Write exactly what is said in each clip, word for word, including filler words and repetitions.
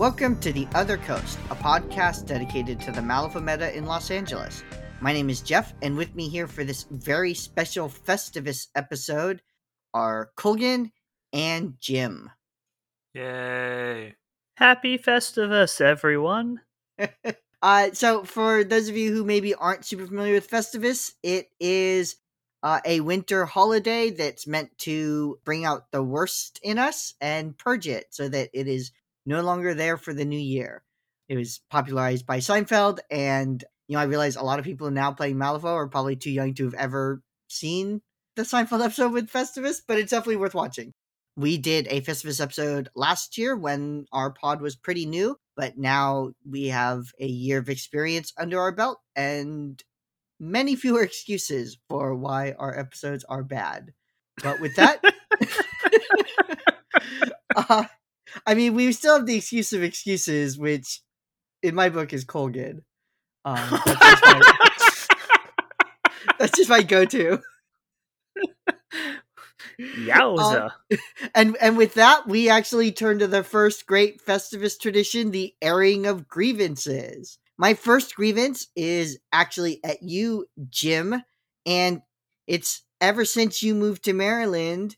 Welcome to The Other Coast, a podcast dedicated to the Malifaux meta in Los Angeles. My name is Jeff, and with me here for this very special Festivus episode are Colgan and Jim. Yay! Happy Festivus, everyone! uh, so, for those of you who maybe aren't super familiar with Festivus, it is uh, a winter holiday that's meant to bring out the worst in us and purge it so that it is no longer there for the new year. It was popularized by Seinfeld, and you know, I realize a lot of people now playing Malifaux are probably too young to have ever seen the Seinfeld episode with Festivus, but it's definitely worth watching. We did a Festivus episode last year when our pod was pretty new, but now we have a year of experience under our belt and many fewer excuses for why our episodes are bad. But with that, uh, I mean, we still have the excuse of excuses, which in my book is Colgan. Um, that's, just my, that's just my go-to. Yowza. Um, and, and with that, we actually turn to the first great Festivus tradition, the airing of grievances. My first grievance is actually at you, Jim, and it's ever since you moved to Maryland,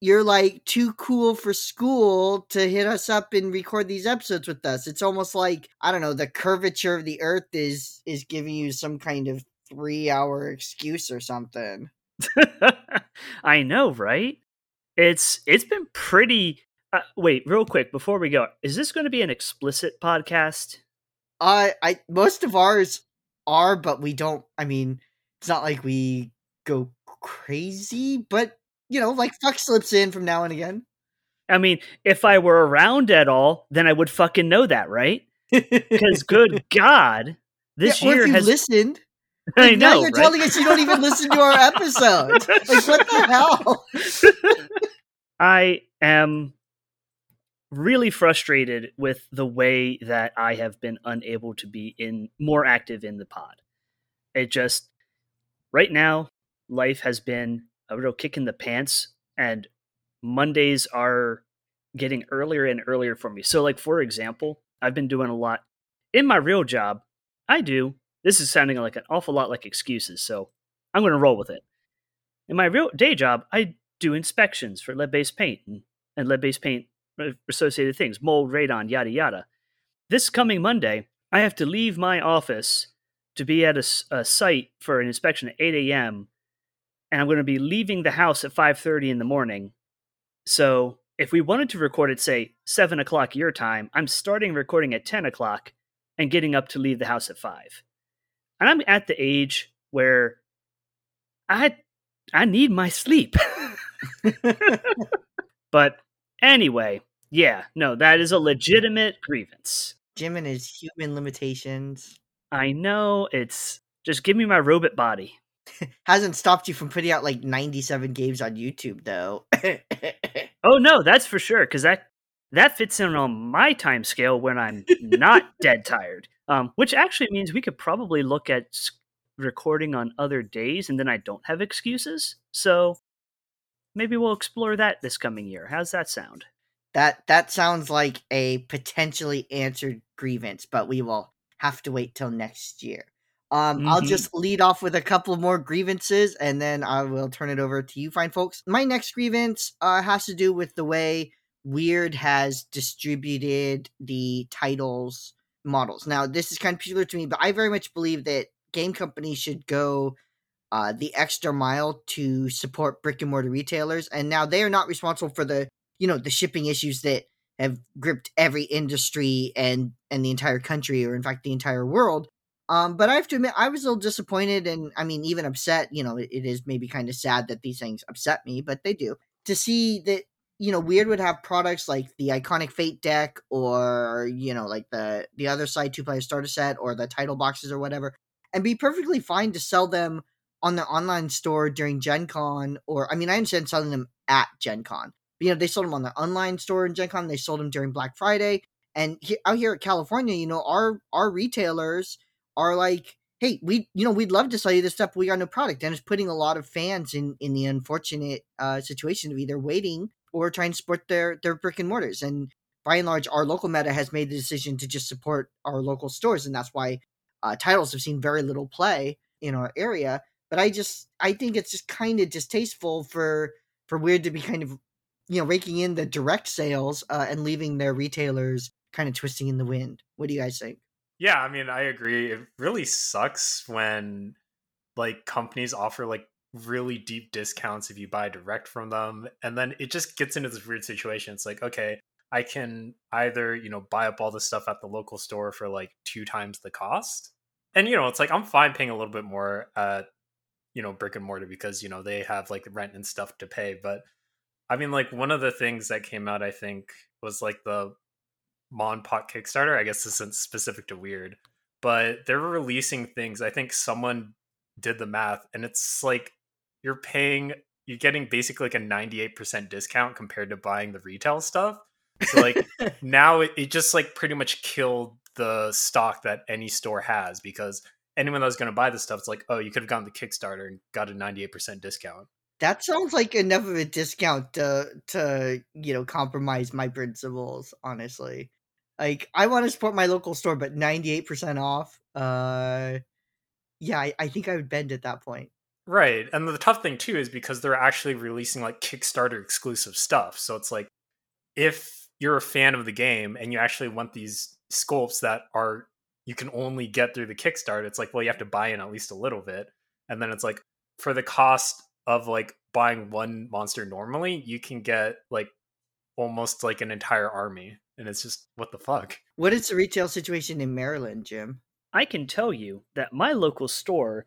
you're like too cool for school to hit us up and record these episodes with us. It's almost like, I don't know, the curvature of the earth is is giving you some kind of three hour excuse or something. I know, right? It's it's been pretty. Uh, wait, real quick before we go, is this going to be an explicit podcast? I uh, I most of ours are, but we don't. I mean, it's not like we go crazy, but. You know, like fuck slips in from now and again. I mean, if I were around at all, then I would fucking know that, right? Because good God, this yeah, or year if you has listened. Like, I know. Now you're right? Telling us you don't even listen to our episodes. Like, what the hell? I am really frustrated with the way that I have been unable to be in more active in the pod. It just right now, life has been a real kick in the pants, and Mondays are getting earlier and earlier for me. So like, for example, I've been doing a lot in my real job. I do. This is sounding like an awful lot like excuses. So I'm going to roll with it. In my real day job, I do inspections for lead-based paint and, and lead-based paint associated things, mold, radon, yada, yada. This coming Monday, I have to leave my office to be at a, a site for an inspection at eight a.m. and I'm going to be leaving the house at five thirty in the morning. So if we wanted to record at, say, seven o'clock your time, I'm starting recording at ten o'clock and getting up to leave the house at five. And I'm at the age where I I need my sleep. But anyway, yeah, no, that is a legitimate grievance. Jim and his human limitations. I know, it's just give me my robot body. Hasn't stopped you from putting out like ninety-seven games on YouTube though. Oh no, that's for sure, because that that fits in on my time scale when I'm not dead tired, um which actually means we could probably look at recording on other days, and then I don't have excuses, so maybe we'll explore that this coming year. How's that sound? That that sounds like a potentially answered grievance, but we will have to wait till next year. Um, mm-hmm. I'll just lead off with a couple more grievances, and then I will turn it over to you fine folks. My next grievance uh, has to do with the way Weird has distributed the titles models. Now, this is kind of peculiar to me, but I very much believe that game companies should go uh, the extra mile to support brick-and-mortar retailers, and now they are not responsible for the, you know, the shipping issues that have gripped every industry and, and the entire country, or in fact, the entire world. Um, but I have to admit, I was a little disappointed and, I mean, even upset. You know, it, it is maybe kind of sad that these things upset me, but they do. To see that, you know, Weird would have products like the Iconic Fate Deck or, you know, like the, the Other Side two-player starter set or the title boxes or whatever, and be perfectly fine to sell them on the online store during Gen Con, or, I mean, I understand selling them at Gen Con. But, you know, they sold them on the online store in Gen Con. They sold them during Black Friday. And he, out here at California, you know, our our retailers are like, hey, we, you know, we'd love to sell you this stuff, but we got no product. And it's putting a lot of fans in, in the unfortunate uh, situation of either waiting or trying to support their, their brick and mortars. And by and large, our local meta has made the decision to just support our local stores, and that's why uh, titles have seen very little play in our area. But I just, I think it's just kind of distasteful for for Weird to be kind of, you know, raking in the direct sales uh, and leaving their retailers kind of twisting in the wind. What do you guys think? Yeah, I mean, I agree. It really sucks when, like, companies offer, like, really deep discounts if you buy direct from them. And then it just gets into this weird situation. It's like, okay, I can either, you know, buy up all the stuff at the local store for, like, two times the cost. And, you know, it's like, I'm fine paying a little bit more at, you know, brick and mortar because, you know, they have, like, rent and stuff to pay. But, I mean, like, one of the things that came out, I think, was, like, the Monpot Kickstarter. I guess this isn't specific to Weird, but they're releasing things. I think someone did the math, and it's like you're paying, you're getting basically like a ninety-eight percent discount compared to buying the retail stuff. So like now it, it just like pretty much killed the stock that any store has, because anyone that was going to buy this stuff, it's like, oh, you could have gone to Kickstarter and got a ninety-eight percent discount. That sounds like enough of a discount to to you know compromise my principles, honestly. Like, I want to support my local store, but ninety-eight percent off. Uh, yeah, I, I think I would bend at that point. Right. And the tough thing, too, is because they're actually releasing, like, Kickstarter exclusive stuff. So it's like, if you're a fan of the game and you actually want these sculpts that are you can only get through the Kickstarter, it's like, well, you have to buy in at least a little bit. And then it's like, for the cost of, like, buying one monster normally, you can get, like, almost like an entire army. And it's just, what the fuck? What is the retail situation in Maryland, Jim? I can tell you that my local store,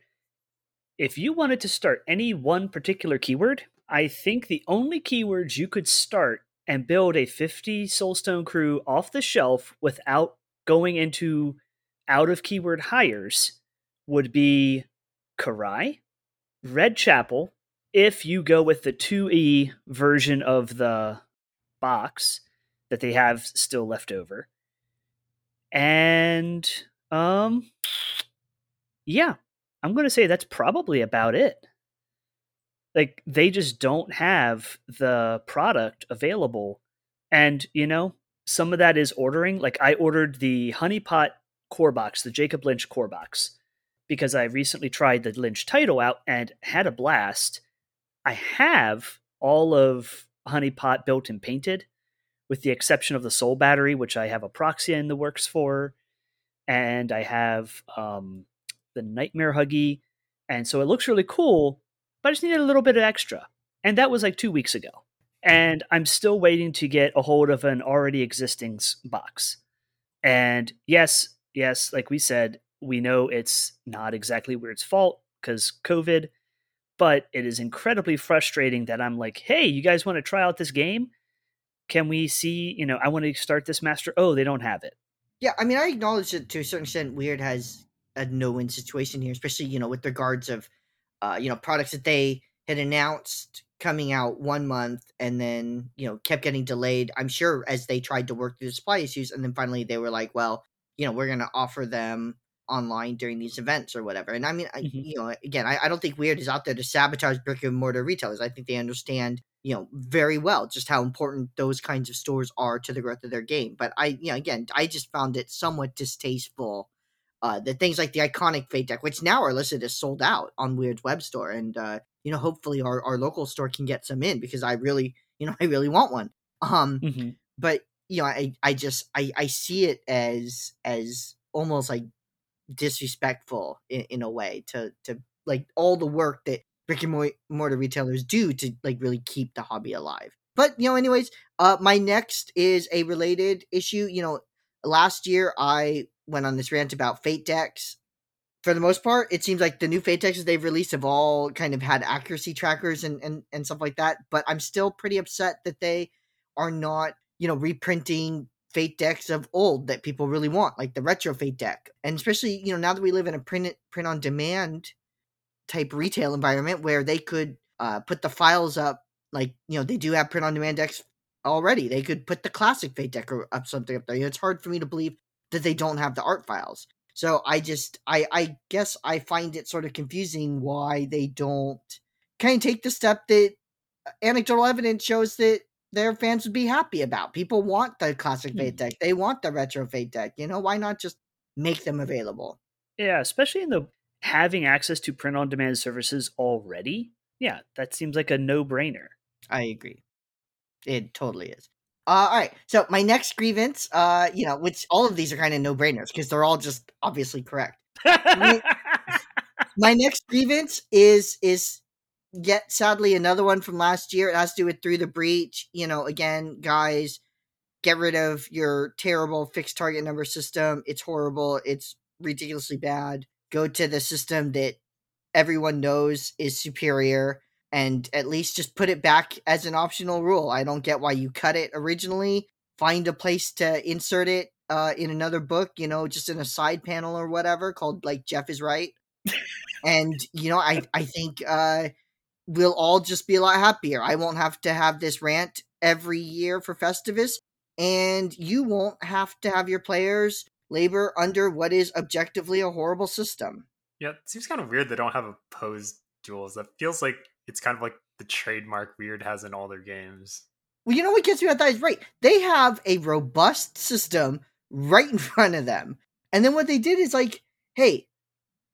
if you wanted to start any one particular keyword, I think the only keywords you could start and build a fifty Soulstone crew off the shelf without going into out-of-keyword hires would be Kirai, Red Chapel, if you go with the two E version of the box that they have still left over. And, um, yeah, I'm going to say that's probably about it. Like, they just don't have the product available. And, you know, some of that is ordering. Like, I ordered the Honeypot core box, the Jacob Lynch core box, because I recently tried the Lynch title out and had a blast. I have all of Honeypot built and painted, with the exception of the soul battery, which I have a Proxia in the works for, and I have um, the Nightmare Huggy, and so it looks really cool, but I just needed a little bit of extra, and that was like two weeks ago, and I'm still waiting to get a hold of an already existing box. And yes, yes, like we said, we know it's not exactly Weird's fault because COVID, but it is incredibly frustrating that I'm like, hey, you guys want to try out this game? Can we see, you know, I want to start this master. Oh, they don't have it. Yeah, I mean, I acknowledge that to a certain extent Weird has a no-win situation here, especially, you know, with regards of, uh, you know, products that they had announced coming out one month and then, you know, kept getting delayed, I'm sure, as they tried to work through the supply issues. And then finally they were like, well, you know, we're going to offer them online during these events or whatever. And I mean, mm-hmm. I, you know, again, I, I don't think Weird is out there to sabotage brick and mortar retailers. I think they understand, you know, very well just how important those kinds of stores are to the growth of their game. But I, you know, again, I just found it somewhat distasteful uh, that things like the Iconic Fate Deck, which now are listed as sold out on Weird's web store. And, uh, you know, hopefully our, our local store can get some in because I really, you know, I really want one. Um, mm-hmm. But, you know, I, I just, I, I see it as, as almost like disrespectful in, in a way to, to like all the work that brick and mortar retailers do to like really keep the hobby alive. But, you know, anyways, uh, my next is a related issue. You know, last year I went on this rant about Fate decks. For the most part, it seems like the new Fate decks they've released have all kind of had accuracy trackers and, and, and stuff like that. But I'm still pretty upset that they are not, you know, reprinting Fate decks of old that people really want, like the retro Fate deck. And especially, you know, now that we live in a print print on demand type retail environment where they could uh, put the files up, like, you know, they do have print on demand decks already. They could put the classic Fate deck or up something up there. You know, it's hard for me to believe that they don't have the art files. So I just, I, I guess I find it sort of confusing why they don't kind of take the step that anecdotal evidence shows that their fans would be happy about. People want the classic Fate deck. They want the retro Fate deck. You know, why not just make them available? Yeah, especially in the having access to print-on-demand services already. Yeah, that seems like a no-brainer. I agree. It totally is. Uh, all right. So my next grievance, uh, you know, which all of these are kind of no-brainers because they're all just obviously correct. my, my next grievance is is yet sadly another one from last year. It has to do with Through the Breach. You know, again, guys, get rid of your terrible fixed target number system. It's horrible. It's ridiculously bad. Go to the system that everyone knows is superior. And at least just put it back as an optional rule. I don't get why you cut it originally. Find a place to insert it uh, in another book, you know, just in a side panel or whatever called like Jeff is Right. And, you know, I, I think uh, we'll all just be a lot happier. I won't have to have this rant every year for Festivus. And you won't have to have your players labor under what is objectively a horrible system. Yeah, it seems kind of weird they don't have opposed duels. That feels like it's kind of like the trademark Weird has in all their games. Well, you know what gets me about that is, right, they have a robust system right in front of them. And then what they did is like, hey,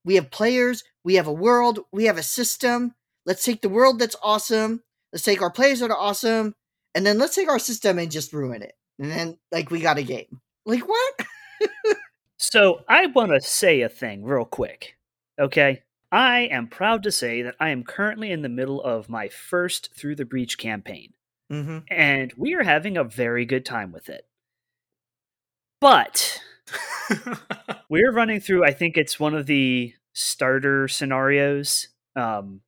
we have players, we have a world, we have a system. Let's take the world that's awesome. Let's take our players that are awesome. And then let's take our system and just ruin it. And then, like, we got a game. Like, what? So I want to say a thing real quick. Okay. I am proud to say that I am currently in the middle of my first Through the Breach campaign, mm-hmm. and we are having a very good time with it. But we're running through, I think it's one of the starter scenarios. Um,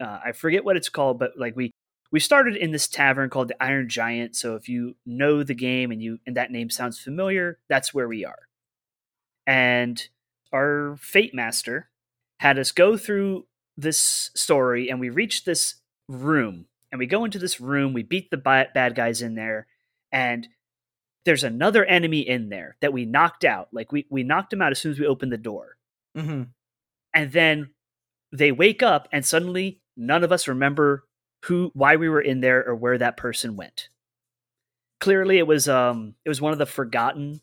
uh, I forget what it's called, but like we, we started in this tavern called the Iron Giant. So if you know the game and you and that name sounds familiar, that's where we are. And our Fate Master had us go through this story, and we reached this room, and we go into this room, we beat the bad, bad guys in there, and there's another enemy in there that we knocked out. Like, we, we knocked him out as soon as we opened the door. Mm-hmm. And then they wake up, and suddenly none of us remember who, why we were in there or where that person went. Clearly, it was um it was one of the forgotten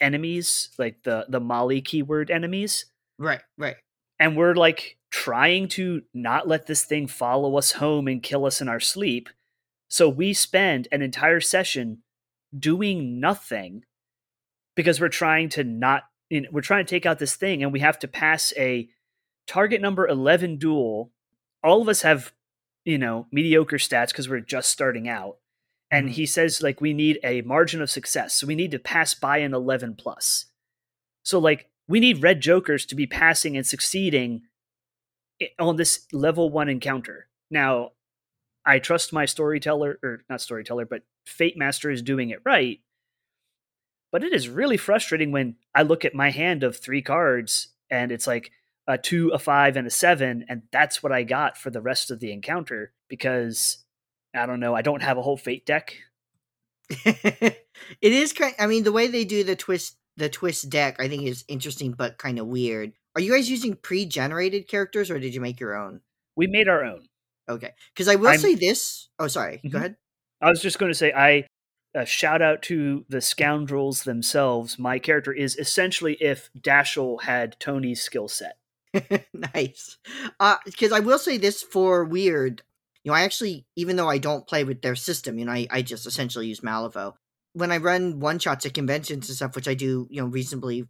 enemies, like the, the Molly keyword enemies. Right, right. And we're like trying to not let this thing follow us home and kill us in our sleep. So we spend an entire session doing nothing because we're trying to not, you know, we're trying to take out this thing, and we have to pass a target number eleven duel. All of us have, you know, mediocre stats because we're just starting out. And mm-hmm. he says, like, we need a margin of success. So we need to pass by an eleven plus. So, like, we need red jokers to be passing and succeeding on this level one encounter. Now, I trust my storyteller, or not storyteller, but Fate Master is doing it right. But it is really frustrating when I look at my hand of three cards and it's like a two, a five, and a seven. And that's what I got for the rest of the encounter because, I don't know, I don't have a whole Fate deck. It is kind of, I mean, the way they do the twist The twist deck, I think, is interesting but kind of weird. Are you guys using pre-generated characters, or did you make your own? We made our own. Okay, because I will I'm... say this. Oh, sorry. Mm-hmm. Go ahead. I was just going to say, I uh, shout out to the scoundrels themselves. My character is essentially if Dashiell had Tony's skill set. Nice. Because uh, I will say this for Weird. You know, I actually, even though I don't play with their system, you know, I, I just essentially use Malifaux. When I run one shots at conventions and stuff, which I do, you know, reasonably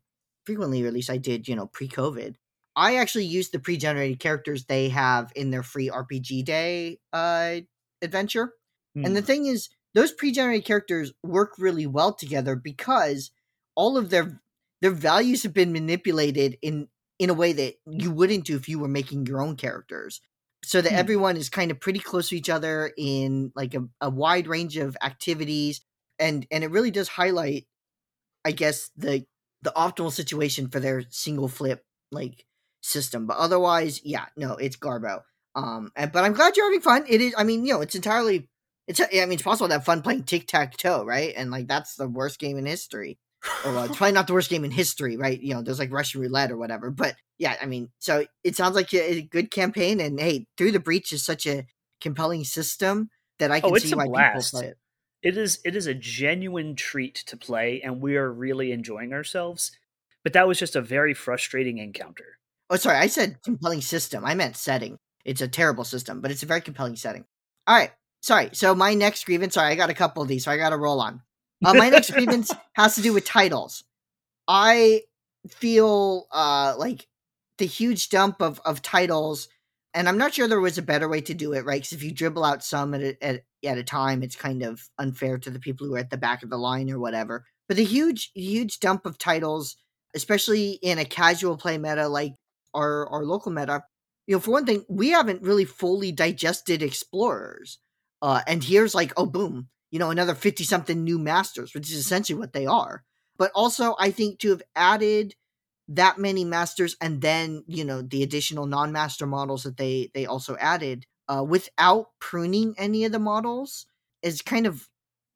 frequently, or at least I did, you know, pre-COVID, I actually use the pre-generated characters they have in their free R P G day uh, adventure. Mm. And the thing is, those pre-generated characters work really well together because all of their their values have been manipulated in, in a way that you wouldn't do if you were making your own characters. So that mm. everyone is kind of pretty close to each other in like a, a wide range of activities. And and it really does highlight, I guess, the the optimal situation for their single flip like system. But otherwise, yeah, no, it's Garbo. Um, and, but I'm glad you're having fun. It is. I mean, you know, it's entirely. It's. I mean, it's possible to have fun playing tic tac toe, right? And like that's the worst game in history. Or well, it's probably not the worst game in history, right? You know, there's like Russian roulette or whatever. But yeah, I mean, so it sounds like a, a good campaign. And hey, Through the Breach is such a compelling system. that I can oh, see why blast. people play it. It is it is a genuine treat to play, and we are really enjoying ourselves. But that was just a very frustrating encounter. Oh, sorry, I said compelling system. I meant setting. It's a terrible system, but it's a very compelling setting. All right, sorry. So my next grievance, sorry, I got a couple of these, so I got to roll on. Uh, my next grievance has to do with titles. I feel uh, like the huge dump of, of titles, and I'm not sure there was a better way to do it, right? Because if you dribble out some at a, at, at a time, it's kind of unfair to the people who are at the back of the line or whatever. But the huge, huge dump of titles, especially in a casual play meta like our, our local meta, you know, for one thing, we haven't really fully digested Explorers. Uh, and here's like, oh, boom, you know, another fifty-something new Masters, which is essentially what they are. But also, I think to have added that many Masters and then, you know, the additional non-Master models that they, they also added uh, without pruning any of the models is kind of,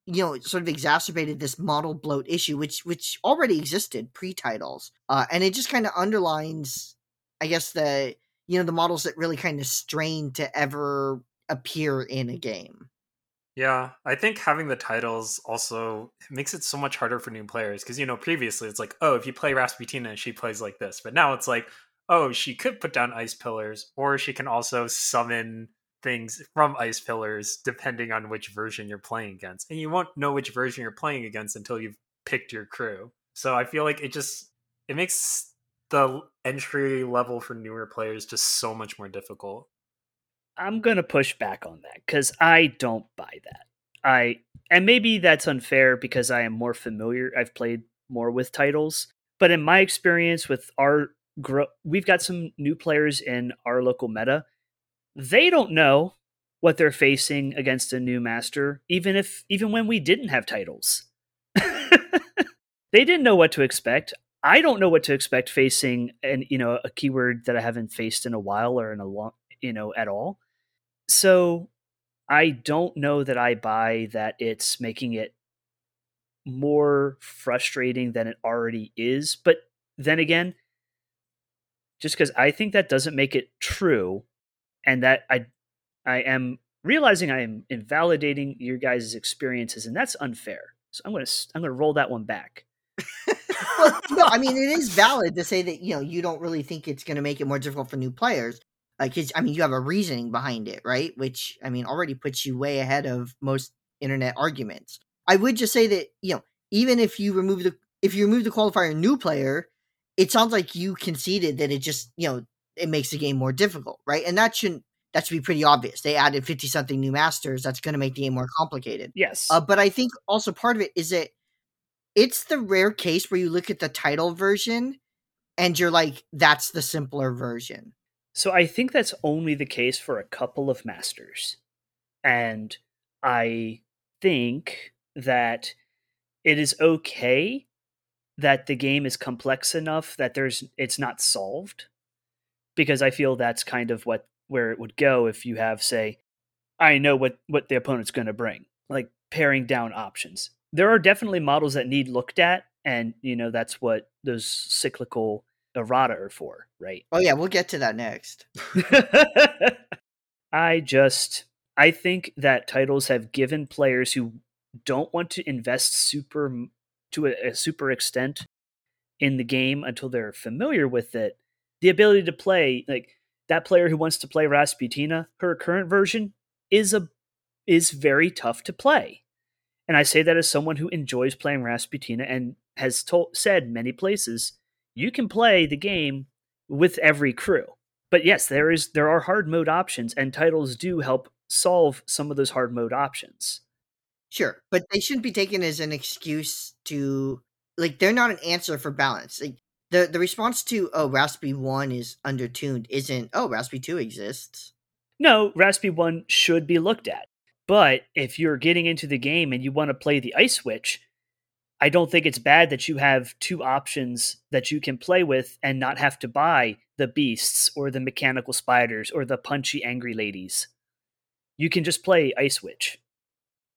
you know, sort of exacerbated this model bloat issue, which which already existed pre-titles. Uh, and it just kind of underlines, I guess, the, you know, the models that really kind of strain to ever appear in a game. Yeah, I think having the titles also makes it so much harder for new players because, you know, previously it's like, oh, if you play Rasputina, she plays like this. But now it's like, oh, she could put down ice pillars, or she can also summon things from ice pillars, depending on which version you're playing against. And you won't know which version you're playing against until you've picked your crew. So I feel like it just, it makes the entry level for newer players just so much more difficult. I'm going to push back on that because I don't buy that. I and maybe that's unfair because I am more familiar. I've played more with titles, but in my experience with our gro- we've got some new players in our local meta. They don't know what they're facing against a new master, even if even when we didn't have titles. They didn't know what to expect. I don't know what to expect facing an, you know, a keyword that I haven't faced in a while or in a long, you know, at all. So I don't know that I buy that it's making it more frustrating than it already is. But then again, just because I think that doesn't make it true, and that I I am realizing I am invalidating your guys' experiences, and that's unfair. So I'm gonna I'm gonna roll that one back. Well, no, I mean, it is valid to say that, you know, you don't really think it's going to make it more difficult for new players. Like, I mean, you have a reasoning behind it, right? Which, I mean, already puts you way ahead of most internet arguments. I would just say that, you know, even if you remove the if you remove the qualifier new player, it sounds like you conceded that it just, you know, it makes the game more difficult, right? And that shouldn't that should be pretty obvious. They added fifty-something new masters. That's going to make the game more complicated. Yes. Uh, but I think also part of it is that it's the rare case where you look at the title version and you're like, that's the simpler version. So I think that's only the case for a couple of masters. And I think that it is okay that the game is complex enough that there's it's not solved, because I feel that's kind of what where it would go if you have, say, I know what, what the opponent's going to bring, like paring down options. There are definitely models that need looked at, and, you know, that's what those cyclical errata are for, right? Oh, yeah, we'll get to that next. I just, I think that titles have given players who don't want to invest super to a, a super extent in the game until they're familiar with it, the ability to play, like, that player who wants to play Rasputina, her current version is a is very tough to play. And I say that as someone who enjoys playing Rasputina and has told, said many places, you can play the game with every crew. But yes, there is there are hard mode options, and titles do help solve some of those hard mode options. Sure, but they shouldn't be taken as an excuse to, like, they're not an answer for balance. Like, the the response to, oh, Raspi one is undertuned isn't, oh, Raspi two exists. No, Raspi one should be looked at. But if you're getting into the game and you want to play the Ice Witch, I don't think it's bad that you have two options that you can play with and not have to buy the beasts or the mechanical spiders or the punchy angry ladies. You can just play Ice Witch.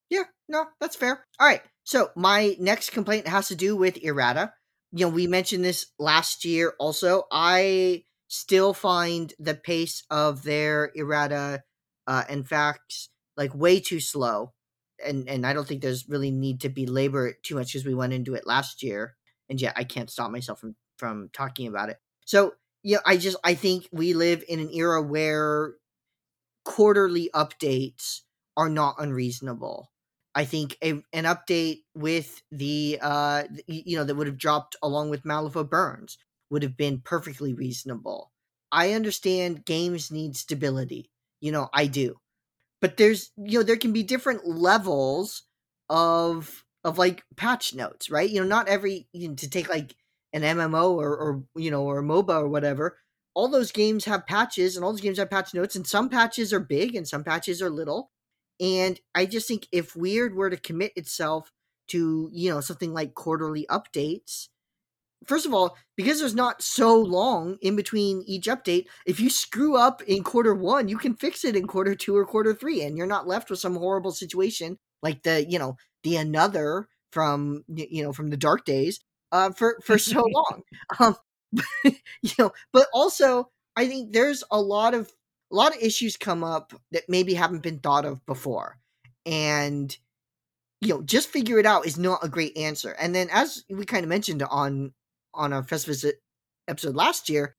Yeah, no, that's fair. All right, so my next complaint has to do with errata. You know, we mentioned this last year also. I still find the pace of their errata uh, and facts like way too slow. And and I don't think there's really need to belabor it too much because we went into it last year. And yet I can't stop myself from, from talking about it. So, yeah, I just, I think we live in an era where quarterly updates are not unreasonable. I think a, an update with the, uh, you know, that would have dropped along with Malifaux Burns would have been perfectly reasonable. I understand games need stability. You know, I do. But there's, you know, there can be different levels of, of like patch notes, right? You know, not every, you know, to take like an M M O or, or, you know, or MOBA or whatever, all those games have patches and all those games have patch notes, and some patches are big and some patches are little. And I just think if Weird were to commit itself to, you know, something like quarterly updates, first of all, because there's not so long in between each update, if you screw up in quarter one, you can fix it in quarter two or quarter three, and you're not left with some horrible situation like the, you know, the Another from, you know, from the dark days uh, for, for so long. Um, but, you know, but also I think there's a lot of, a lot of issues come up that maybe haven't been thought of before, and, you know, just figure it out is not a great answer. And then, as we kind of mentioned on, on our Festivus episode last year,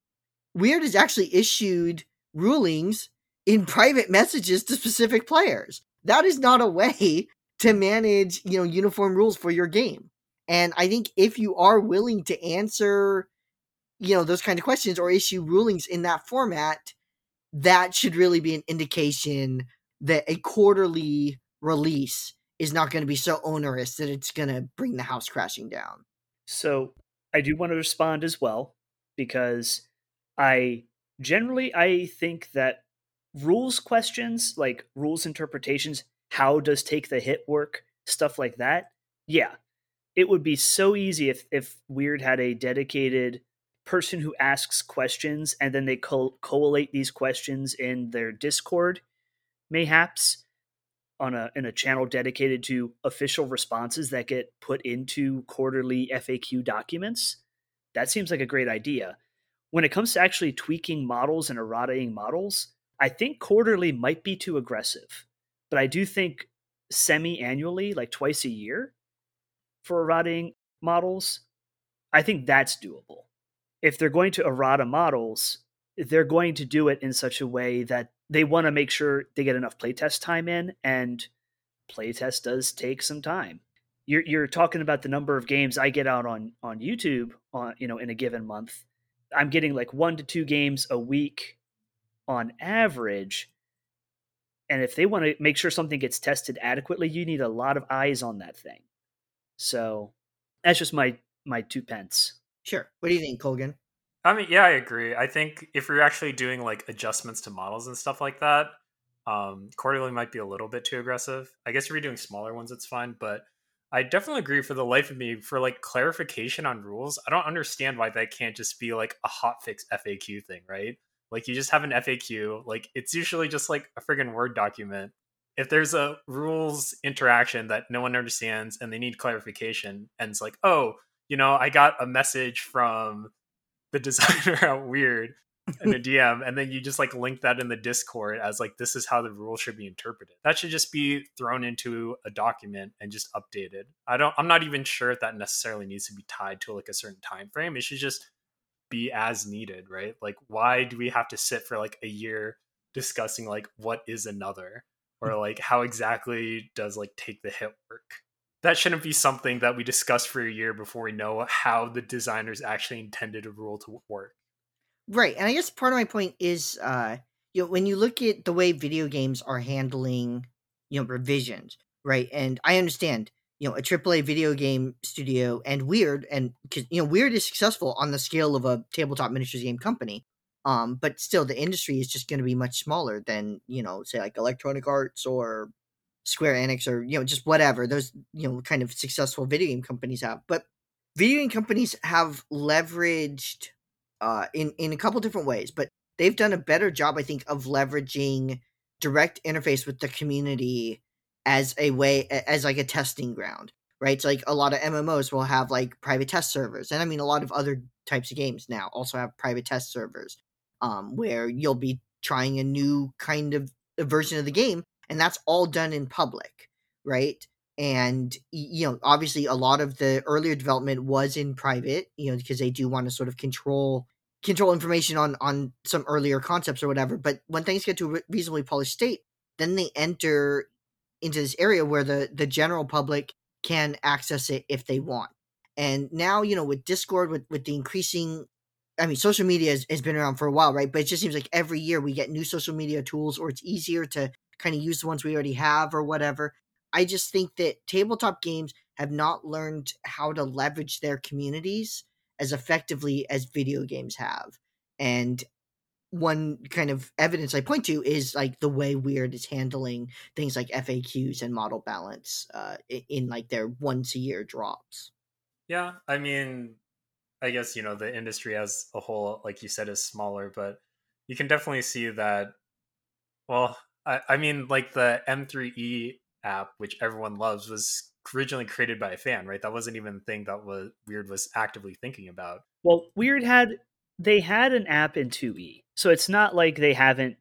Weird has actually issued rulings in private messages to specific players. That is not a way to manage, you know, uniform rules for your game. And I think if you are willing to answer, you know, those kind of questions or issue rulings in that format, that should really be an indication that a quarterly release is not going to be so onerous that it's going to bring the house crashing down. So I do want to respond as well, because I generally, I think that rules questions, like rules interpretations, how does take the hit work, stuff like that. Yeah, it would be so easy if, if Weird had a dedicated person who asks questions, and then they co- collate these questions in their Discord, mayhaps, on a in a channel dedicated to official responses that get put into quarterly F A Q documents. That seems like a great idea. When it comes to actually tweaking models and errataing models, I think quarterly might be too aggressive. But I do think semi-annually, like twice a year for errataing models, I think that's doable. If they're going to errata models, they're going to do it in such a way that they want to make sure they get enough playtest time in, and playtest does take some time. You're you're talking about the number of games I get out on, on YouTube on, you know, in a given month. I'm getting like one to two games a week on average. And if they want to make sure something gets tested adequately, you need a lot of eyes on that thing. So that's just my, my two pence. Sure. What do you think, Colgan? I mean, yeah, I agree. I think if you're actually doing like adjustments to models and stuff like that, um, quarterly might be a little bit too aggressive. I guess if you're doing smaller ones, it's fine. But I definitely agree, for the life of me, for like clarification on rules, I don't understand why that can't just be like a hotfix F A Q thing, right? Like, you just have an F A Q. Like, it's usually just like a friggin' Word document. If there's a rules interaction that no one understands and they need clarification, and it's like, oh, you know, I got a message from the designer at Weird and the D M, and then you just like link that in the Discord as like, this is how the rule should be interpreted. That should just be thrown into a document and just updated. I don't, I'm not even sure if that necessarily needs to be tied to like a certain time frame. It should just be as needed, right? Like, why do we have to sit for like a year discussing like what is another, or like how exactly does like take the hit work? That shouldn't be something that we discuss for a year before we know how the designers actually intended a rule to work. Right. And I guess part of my point is, uh, you know, when you look at the way video games are handling, you know, revisions, right? And I understand, you know, a triple A video game studio and Weird, and, you know, Weird is successful on the scale of a tabletop miniatures game company. Um, but still, the industry is just going to be much smaller than, you know, say like Electronic Arts or Square Enix, or, you know, just whatever those, you know, kind of successful video game companies have. But video game companies have leveraged uh, in, in a couple different ways, but they've done a better job, I think, of leveraging direct interface with the community as a way, as like a testing ground, right? So like a lot of M M Os will have like private test servers. And I mean, a lot of other types of games now also have private test servers um, where you'll be trying a new kind of a version of the game, and that's all done in public, right? And, you know, obviously a lot of the earlier development was in private, you know, because they do want to sort of control control information on, on some earlier concepts or whatever. But when things get to a reasonably polished state, then they enter into this area where the, the general public can access it if they want. And now, you know, with Discord, with, with the increasing, I mean, social media has, has been around for a while, right? But it just seems like every year we get new social media tools, or it's easier to kind of use the ones we already have or whatever. I just think that tabletop games have not learned how to leverage their communities as effectively as video games have. And one kind of evidence I point to is like the way Weird is handling things like F A Qs and model balance uh, in like their once a year drops. Yeah. I mean, I guess, you know, the industry as a whole, like you said, is smaller, but you can definitely see that. Well, I, I mean, like the M three E app, which everyone loves, was originally created by a fan, right? That wasn't even a thing that was Weird was actively thinking about. Well, Weird had, they had an app in two E, so it's not like they haven't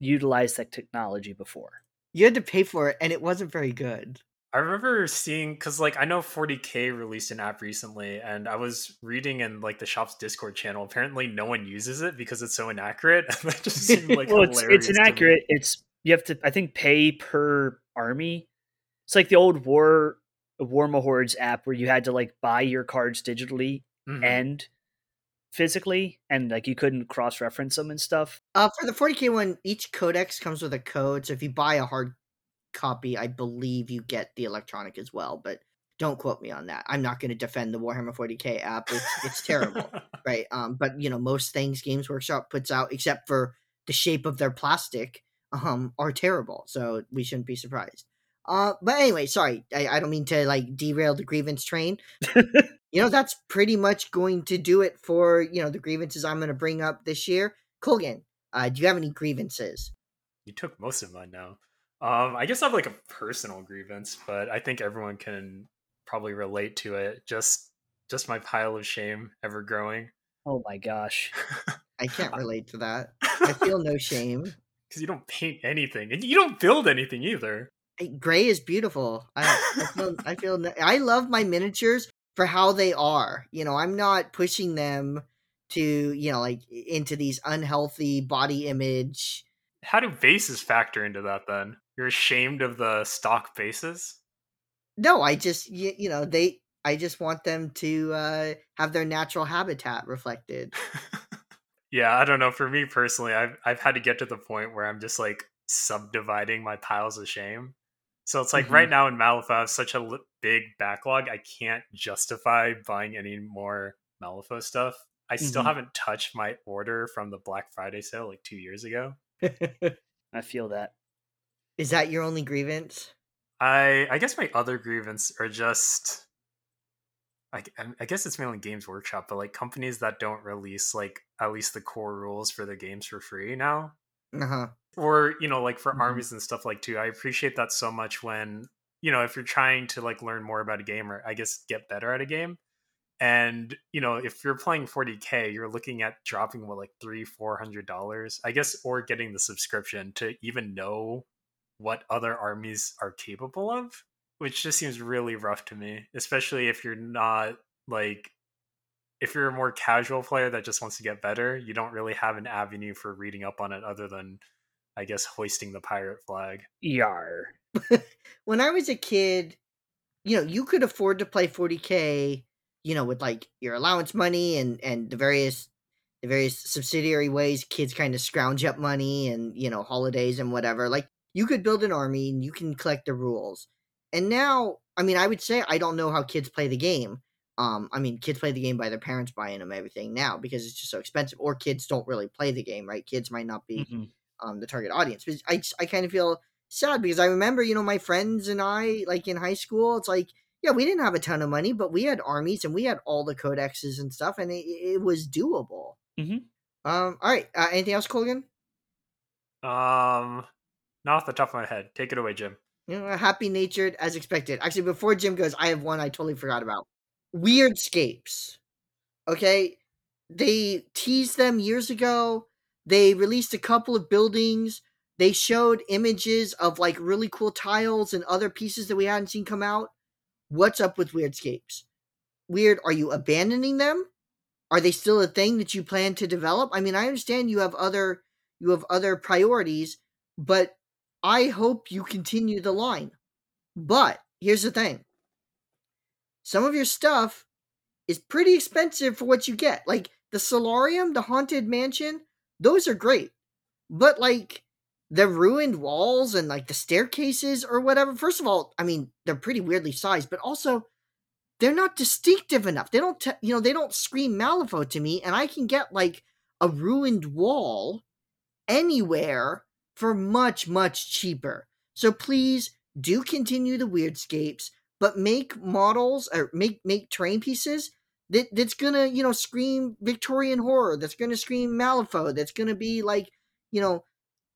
utilized that technology before. You had to pay for it, and it wasn't very good. I remember seeing, because like I know forty K released an app recently, and I was reading in like the shop's Discord channel. Apparently, no one uses it because it's so inaccurate. That just seemed like well, hilarious. It's, it's inaccurate. It's you have to, I think, pay per army. It's like the old War Warhammer app where you had to like buy your cards digitally mm-hmm. and physically, and like you couldn't cross-reference them and stuff. Uh, for the forty K one, each codex comes with a code, so if you buy a hard copy, I believe you get the electronic as well, but don't quote me on that. I'm not going to defend the Warhammer forty K app. It's, it's terrible, right? Um, but you know, most things Games Workshop puts out, except for the shape of their plastic, um, are terrible. So we shouldn't be surprised. Uh, but anyway, sorry, I, I don't mean to like derail the grievance train. You know, that's pretty much going to do it for, you know, the grievances I'm going to bring up this year. Colgan, uh, do you have any grievances? You took most of mine now. Um, I guess I have like a personal grievance, but I think everyone can probably relate to it. Just just my pile of shame ever growing. Oh my gosh. I can't relate to that. I feel no shame. Because you don't paint anything and you don't build anything either. Gray is beautiful. I, I feel, I, feel no, I love my miniatures for how they are. You know, I'm not pushing them to, you know, like into these unhealthy body image. How do bases factor into that then? You're ashamed of the stock bases? No, I just, you, you know, they, I just want them to uh, have their natural habitat reflected. Yeah, I don't know. For me personally, I've, I've had to get to the point where I'm just like subdividing my piles of shame. So it's like mm-hmm. right now in Malifaux, I have such a li- big backlog. I can't justify buying any more Malifaux stuff. I mm-hmm. still haven't touched my order from the Black Friday sale like two years ago. I feel that. Is that your only grievance? I I guess my other grievance are just, I, I guess it's mainly Games Workshop, but like companies that don't release like at least the core rules for their games for free now. Uh-huh. Or, you know, like for mm-hmm. armies and stuff like too. I appreciate that so much when, you know, if you're trying to like learn more about a game or I guess get better at a game. And, you know, if you're playing forty K, you're looking at dropping what, like three, four hundred dollars, I guess, or getting the subscription to even know what other armies are capable of, which just seems really rough to me, especially if you're not like, if you're a more casual player that just wants to get better, you don't really have an avenue for reading up on it other than, I guess, hoisting the pirate flag. Yar. When I was a kid, you know, you could afford to play forty K. You know, with like your allowance money and, and the various the various subsidiary ways kids kind of scrounge up money and, you know, holidays and whatever. Like you could build an army and you can collect the rules. And now, I mean, I would say I don't know how kids play the game. Um, I mean, kids play the game by their parents buying them everything now because it's just so expensive. Or kids don't really play the game, right? Kids might not be mm-hmm. um, the target audience. But I I kind of feel sad because I remember, you know, my friends and I, like in high school, it's like, yeah, we didn't have a ton of money, but we had armies and we had all the codexes and stuff, and it, it was doable. Mm-hmm. Um, all right. Uh, anything else, Colgan? Um, not off the top of my head. Take it away, Jim. You know, happy-natured as expected. Actually, before Jim goes, I have one I totally forgot about. Weirdscapes. Okay? They teased them years ago. They released a couple of buildings. They showed images of like really cool tiles and other pieces that we hadn't seen come out. What's up with Weirdscapes? Weird, are you abandoning them? Are they still a thing that you plan to develop? I mean, I understand you have other you have other priorities, but I hope you continue the line. But here's the thing. Some of your stuff is pretty expensive for what you get. Like the Solarium, the Haunted Mansion, those are great. But like the ruined walls and like the staircases or whatever, first of all, I mean, they're pretty weirdly sized, but also they're not distinctive enough. They don't, te- you know, they don't scream Malifaux to me, and I can get like a ruined wall anywhere for much, much cheaper. So please do continue the Weirdscapes, but make models or make, make terrain pieces that that's going to, you know, scream Victorian horror. That's going to scream Malifaux. That's going to be like, you know,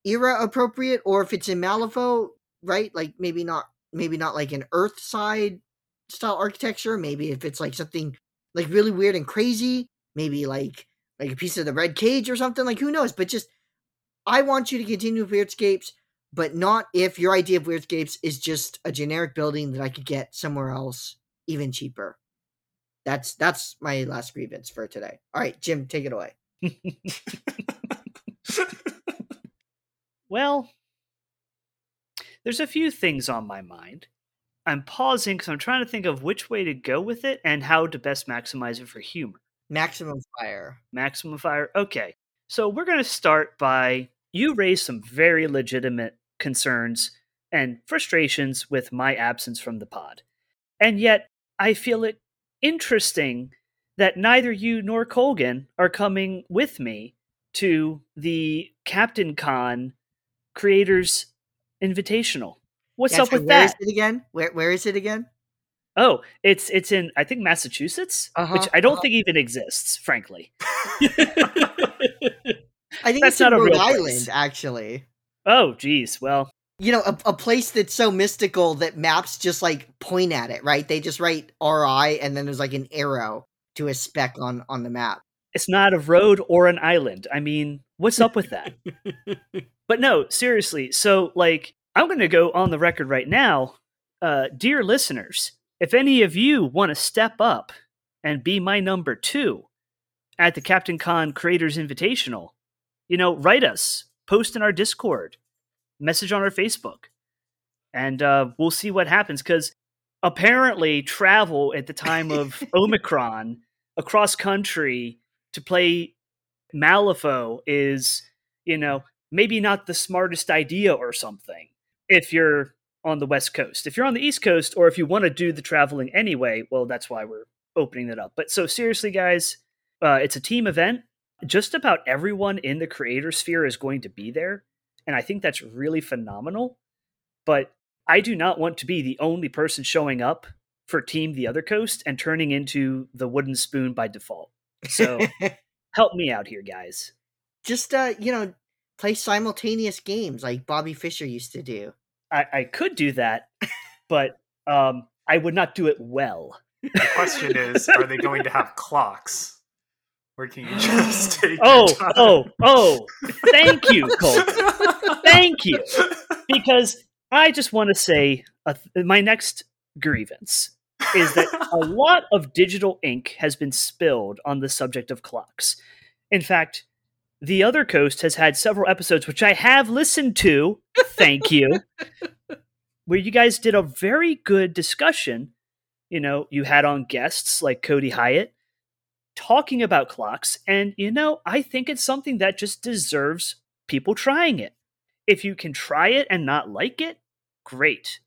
era appropriate, or if it's in Malifaux, right? Like maybe not, maybe not like an Earthside style architecture. Maybe if it's like something like really weird and crazy, maybe like, like a piece of the Red Cage or something, like who knows, but just, I want you to continue with Weirdscapes, but not if your idea of Weirdscapes is just a generic building that I could get somewhere else even cheaper. That's, that's my last grievance for today. All right, Jim, take it away. Well, there's a few things on my mind. I'm pausing because I'm trying to think of which way to go with it and how to best maximize it for humor. Maximum fire. Maximum fire. Okay. So we're going to start by, you raised some very legitimate concerns and frustrations with my absence from the pod. And yet I feel it interesting that neither you nor Colgan are coming with me to the CaptainCon Creators Invitational. What's yes, up with where that? Where is it again? Where where is it again? Oh, it's it's in, I think, Massachusetts, uh-huh, which I don't uh-huh. think even exists, frankly. I think that's it's not in a Rhode real Island, place. Actually. Oh, geez. Well, you know, a, a place that's so mystical that maps just like point at it, right? They just write R I and then there's like an arrow to a speck on, on the map. It's not a road or an island. I mean, what's up with that? But no, seriously. So like, I'm going to go on the record right now. Uh, dear listeners, if any of you want to step up and be my number two at the CaptainCon Creators Invitational, you know, write us, post in our Discord, message on our Facebook, and uh, we'll see what happens. Because apparently travel at the time of Omicron across country to play Malifaux is, you know, maybe not the smartest idea or something if you're on the West Coast. If you're on the East Coast, or if you want to do the traveling anyway, well, that's why we're opening that up. But so seriously, guys, uh, it's a team event. Just about everyone in the creator sphere is going to be there. And I think that's really phenomenal. But I do not want to be the only person showing up for Team The Other Coast and turning into the wooden spoon by default. So help me out here, guys. Just, uh, you know, play simultaneous games like Bobby Fischer used to do. I, I could do that, but um, I would not do it well. The question is, are they going to have clocks? Or can you just take Oh, oh, oh. Thank you, Colton. Thank you. Because I just want to say uh, my next grievance is that a lot of digital ink has been spilled on the subject of clocks. In fact, The Other Coast has had several episodes, which I have listened to, thank you, where you guys did a very good discussion. You know, you had on guests like Cody Hyatt, talking about clocks, and you know, I think it's something that just deserves people trying it. If you can try it and not like it, great.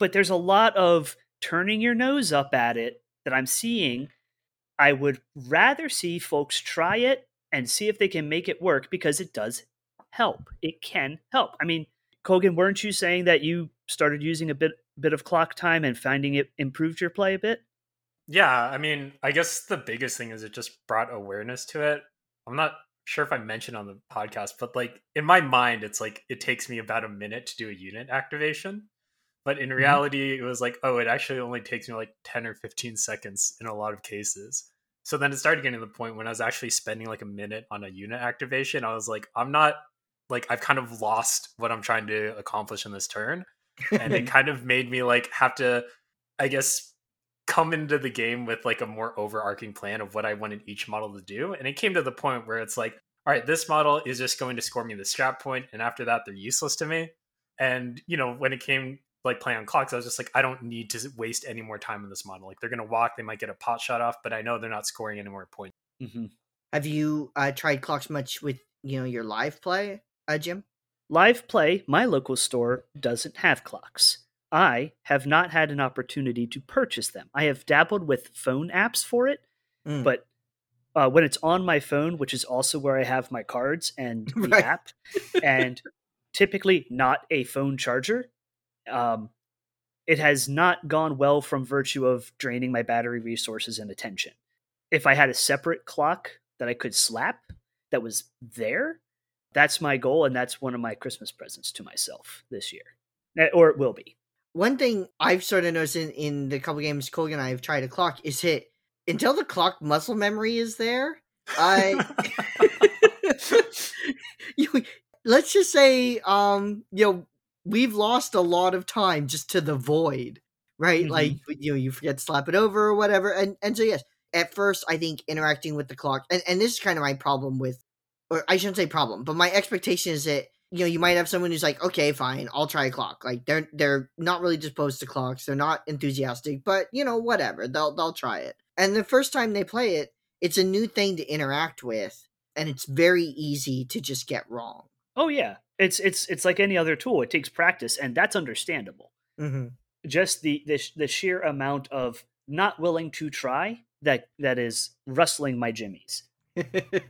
But there's a lot of turning your nose up at it that I'm seeing. I would rather see folks try it and see if they can make it work, because it does help. It can help. I mean, Colgan, weren't you saying that you started using a bit bit of clock time and finding it improved your play a bit? Yeah, I mean, I guess the biggest thing is it just brought awareness to it. I'm not sure if I mentioned on the podcast, but like in my mind, it's like it takes me about a minute to do a unit activation. But in reality, mm-hmm. it was like, oh, it actually only takes me like ten or fifteen seconds in a lot of cases. So then it started getting to the point when I was actually spending like a minute on a unit activation. I was like, I'm not like I've kind of lost what I'm trying to accomplish in this turn. And it kind of made me like have to, I guess, come into the game with like a more overarching plan of what I wanted each model to do. And it came to the point where it's like, all right, this model is just going to score me the strat point, and after that they're useless to me. And, you know, when it came like play on clocks, I was just like, I don't need to waste any more time in this model. Like, they're going to walk, they might get a pot shot off, but I know they're not scoring any more points. Mm-hmm. Have you uh, tried clocks much with, you know, your live play, uh, Jim? Live play, my local store doesn't have clocks. I have not had an opportunity to purchase them. I have dabbled with phone apps for it, mm. but uh, when it's on my phone, which is also where I have my cards and the right. app, and typically not a phone charger, um, it has not gone well from virtue of draining my battery resources and attention. If I had a separate clock that I could slap that was there, that's my goal, and that's one of my Christmas presents to myself this year, or it will be. One thing I've sort of noticed in, in the couple games Colgan and I have tried a clock is hit until the clock muscle memory is there. I you, let's just say, um, you know, we've lost a lot of time just to the void, right? Mm-hmm. Like, you know, you forget to slap it over or whatever. And, and so, yes, at first, I think interacting with the clock, and, and this is kind of my problem with, or I shouldn't say problem, but my expectation is that, you know, you might have someone who's like, okay, fine, I'll try a clock. Like, they're they're not really disposed to clocks. They're not enthusiastic, but, you know, whatever. They'll they'll try it. And the first time they play it, it's a new thing to interact with, and it's very easy to just get wrong. Oh, yeah. It's it's it's like any other tool. It takes practice, and that's understandable. Mm-hmm. Just the, the the sheer amount of not willing to try that that is rustling my jimmies.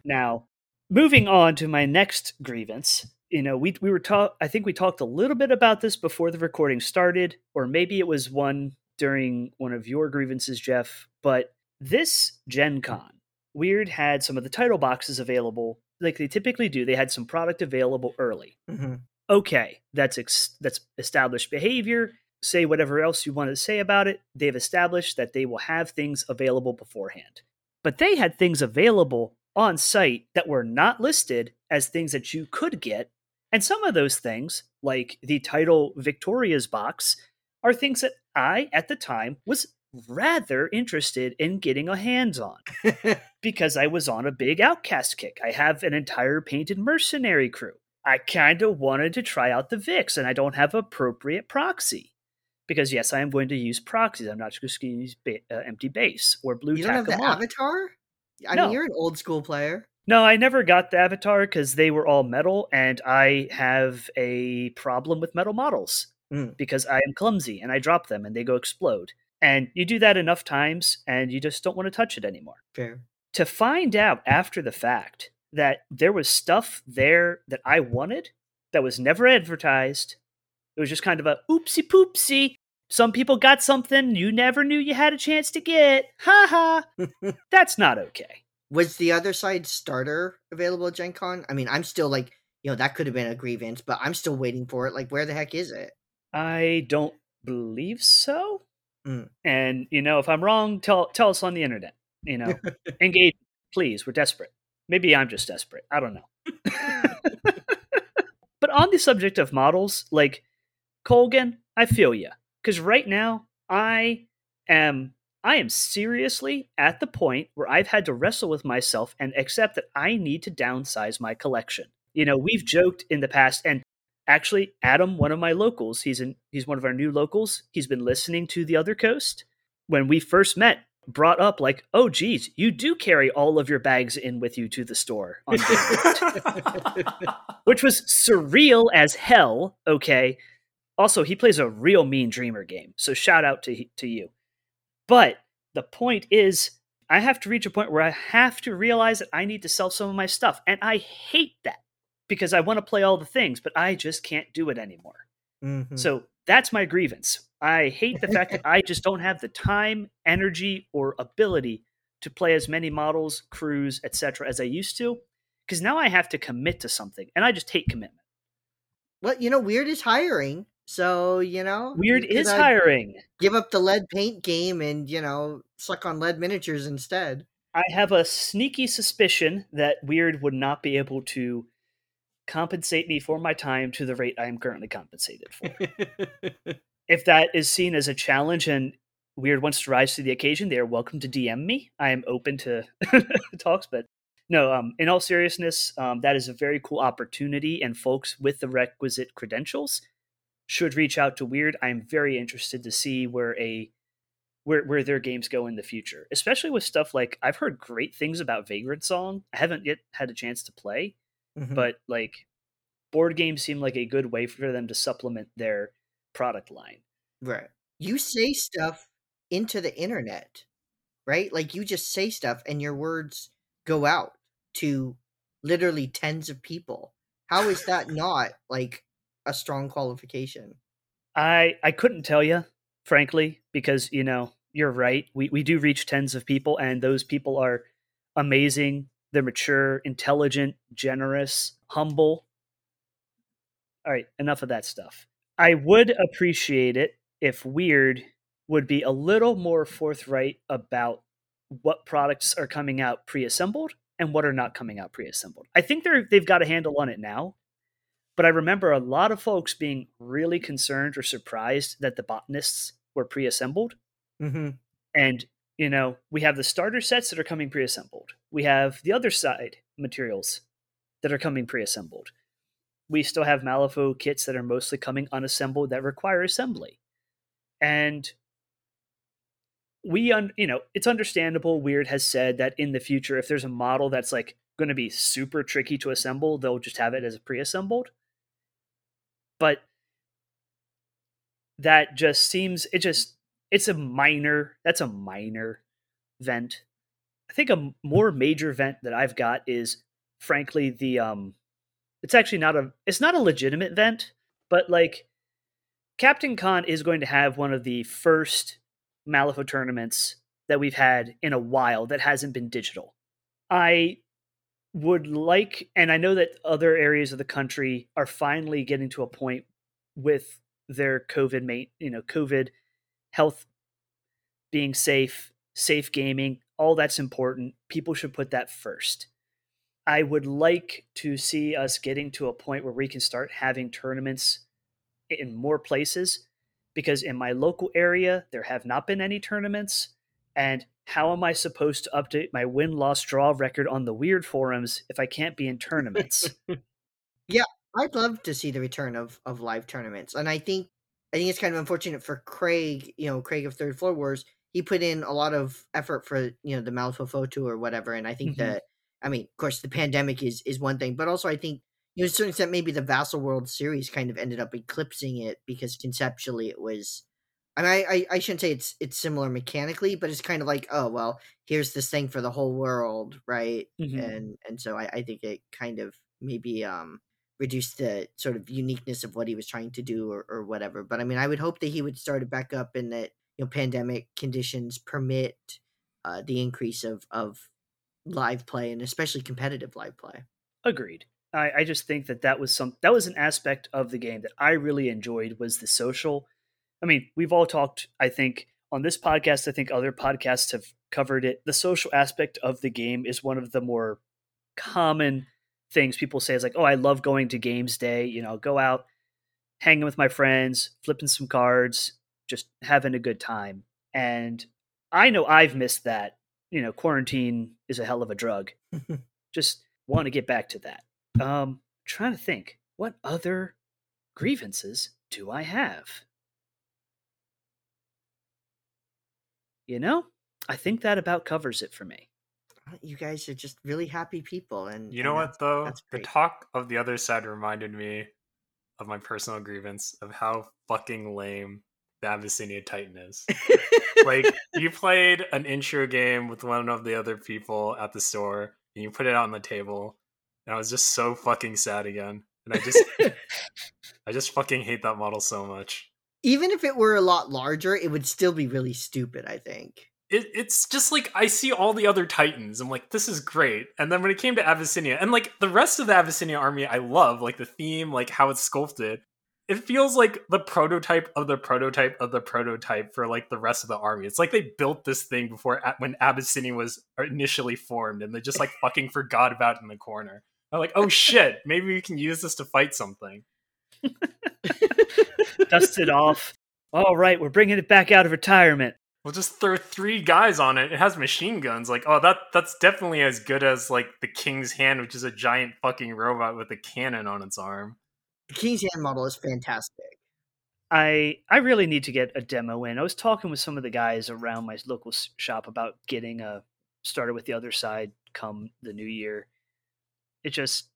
Now, moving on to my next grievance. You know, we we were talk. I think we talked a little bit about this before the recording started, or maybe it was one during one of your grievances, Jeff. But this Gen Con, Weird had some of the title boxes available, like they typically do. They had some product available early. Mm-hmm. Okay, that's ex- that's established behavior. Say whatever else you want to say about it. They've established that they will have things available beforehand, but they had things available on site that were not listed as things that you could get. And some of those things, like the title Victoria's box, are things that I, at the time, was rather interested in getting a hands on because I was on a big Outcast kick. I have an entire painted mercenary crew. I kind of wanted to try out the Vix, and I don't have appropriate proxy because, yes, I am going to use proxies. I'm not just going to use ba- uh, empty base or blue. You don't have the avatar? I no. mean, you're an old school player. No, I never got the avatar because they were all metal, and I have a problem with metal models mm. because I am clumsy and I drop them and they go explode. And you do that enough times and you just don't want to touch it anymore. Fair. To find out after the fact that there was stuff there that I wanted that was never advertised. It was just kind of a oopsie poopsie. Some people got something you never knew you had a chance to get. Ha ha. That's not okay. Was The Other Side starter available at Gen Con? I mean, I'm still like, you know, that could have been a grievance, but I'm still waiting for it. Like, where the heck is it? I don't believe so. Mm. And, you know, if I'm wrong, tell tell us on the internet. You know, engage, please. We're desperate. Maybe I'm just desperate. I don't know. But on the subject of models, like, Colgan, I feel you. Because right now, I am... I am seriously at the point where I've had to wrestle with myself and accept that I need to downsize my collection. You know, we've joked in the past, and actually Adam, one of my locals, he's in, he's one of our new locals. He's been listening to The Other Coast. When we first met, brought up like, oh, geez, you do carry all of your bags in with you to the store. On Which was surreal as hell. Okay. Also, he plays a real mean dreamer game. So shout out to to you. But the point is, I have to reach a point where I have to realize that I need to sell some of my stuff. And I hate that because I want to play all the things, but I just can't do it anymore. Mm-hmm. So that's my grievance. I hate the fact that I just don't have the time, energy, or ability to play as many models, crews, et cetera as I used to, because now I have to commit to something. And I just hate commitment. Well, you know, Weird is hiring. So, you know, Weird is I hiring. Give up the lead paint game and, you know, suck on lead miniatures instead. I have a sneaky suspicion that Weird would not be able to compensate me for my time to the rate I am currently compensated for. If that is seen as a challenge and Weird wants to rise to the occasion, they are welcome to D M me. I am open to talks, but no, um, in all seriousness, um, that is a very cool opportunity, and folks with the requisite credentials should reach out to Weird. I am very interested to see where a where where their games go in the future, especially with stuff like, I've heard great things about Vagrant Song. I haven't yet had a chance to play, mm-hmm. but like board games seem like a good way for them to supplement their product line. Right. You say stuff into the internet, right? Like you just say stuff and your words go out to literally tens of people. How is that not like a strong qualification? I I couldn't tell you, frankly, because, you know, you're right. We we do reach tens of people, and those people are amazing. They're mature, intelligent, generous, humble. All right, enough of that stuff. I would appreciate it if Weird would be a little more forthright about what products are coming out pre-assembled and what are not coming out pre-assembled. I think they're, they've got a handle on it now, but I remember a lot of folks being really concerned or surprised that the botanists were pre-assembled. Mm-hmm. And, you know, we have the starter sets that are coming pre-assembled. We have the other side materials that are coming pre-assembled. We still have Malifaux kits that are mostly coming unassembled that require assembly. And we, un- you know, it's understandable. Weird has said that in the future, if there's a model that's like going to be super tricky to assemble, they'll just have it as pre-assembled. But that just seems, it just, it's a minor, that's a minor vent. I think a more major vent that I've got is, frankly, the, um, it's actually not a, it's not a legitimate vent, but like CaptainCon is going to have one of the first Malifaux tournaments that we've had in a while that hasn't been digital. I would like, and I know that other areas of the country are finally getting to a point with their COVID mate, you know, COVID health being safe, safe gaming, all that's important. People should put that first. I would like to see us getting to a point where we can start having tournaments in more places, because in my local area, there have not been any tournaments. And how am I supposed to update my win-loss draw record on the Weird forums if I can't be in tournaments? Yeah, I'd love to see the return of, of live tournaments. And I think I think it's kind of unfortunate for Craig, you know, Craig of Third Floor Wars. He put in a lot of effort for, you know, the Malifaux tour or whatever. And I think mm-hmm. that, I mean, of course, the pandemic is, is one thing, but also I think, you know, to a certain extent, maybe the Vassal World series kind of ended up eclipsing it, because conceptually it was, I mean, I, I, I shouldn't say it's it's similar mechanically, but it's kind of like, oh, well, here's this thing for the whole world, right? Mm-hmm. And and so I, I think it kind of maybe um, reduced the sort of uniqueness of what he was trying to do or, or whatever. But I mean, I would hope that he would start it back up, and that, you know, pandemic conditions permit uh, the increase of, of live play, and especially competitive live play. Agreed. I just think that that was some that was an aspect of the game that I really enjoyed, was the social. I mean, we've all talked, I think, on this podcast. I think other podcasts have covered it. The social aspect of the game is one of the more common things people say. It's like, oh, I love going to games day. You know, go out, hanging with my friends, flipping some cards, just having a good time. And I know I've missed that. You know, quarantine is a hell of a drug. Just want to get back to that. Um, trying to think, what other grievances do I have? You know, I think that about covers it for me. You guys are just really happy people, and you know and what though? The talk of the other side reminded me of my personal grievance of how fucking lame the Abyssinia Titan is. Like, you played an intro game with one of the other people at the store, and you put it out on the table. And I was just so fucking sad again. And I just I just fucking hate that model so much. Even if it were a lot larger, it would still be really stupid, I think. It, it's just like, I see all the other Titans. I'm like, this is great. And then when it came to Abyssinia, and like the rest of the Abyssinia army, I love, like the theme, like how it's sculpted. It feels like the prototype of the prototype of the prototype for like the rest of the army. It's like they built this thing before, when Abyssinia was initially formed, and they just like fucking forgot about it in the corner. I'm like, oh shit, maybe we can use this to fight something. Dust it off. All right, we're bringing it back out of retirement. We'll just throw three guys on it. It has machine guns. Like, oh, that that's definitely as good as, like, the King's Hand, which is a giant fucking robot with a cannon on its arm. The King's Hand model is fantastic. I I really need to get a demo in. I was talking with some of the guys around my local shop about getting a started with The Other Side come the new year. It just,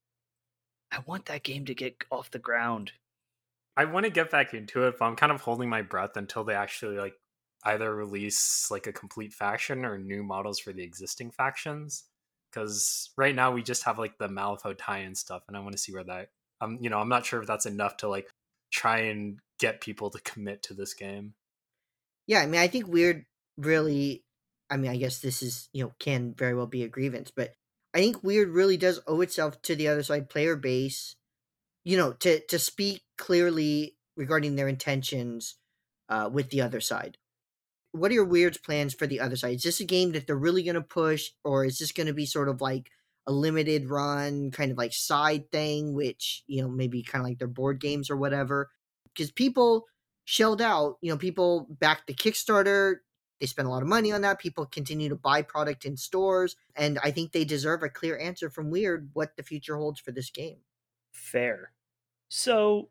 I want that game to get off the ground. I want to get back into it, but I'm kind of holding my breath until they actually, like, either release like a complete faction or new models for the existing factions, because right now we just have like the Malifaux tie-in stuff, and I want to see where that um you know I'm not sure if that's enough to like try and get people to commit to this game. Yeah, I mean, I think Weird really, I mean, I guess this is, you know, can very well be a grievance, but I think Weird really does owe itself to the Other Side player base, you know, to to speak clearly regarding their intentions uh with the Other Side. What are your Weird's plans for the Other Side? Is this a game that they're really going to push, or is this going to be sort of like a limited run kind of like side thing, which, you know, maybe kind of like their board games or whatever? Because people shelled out, you know, people backed the Kickstarter. They spent a lot of money on that. People continue to buy product in stores. And I think they deserve a clear answer from Weird what the future holds for this game. Fair. So,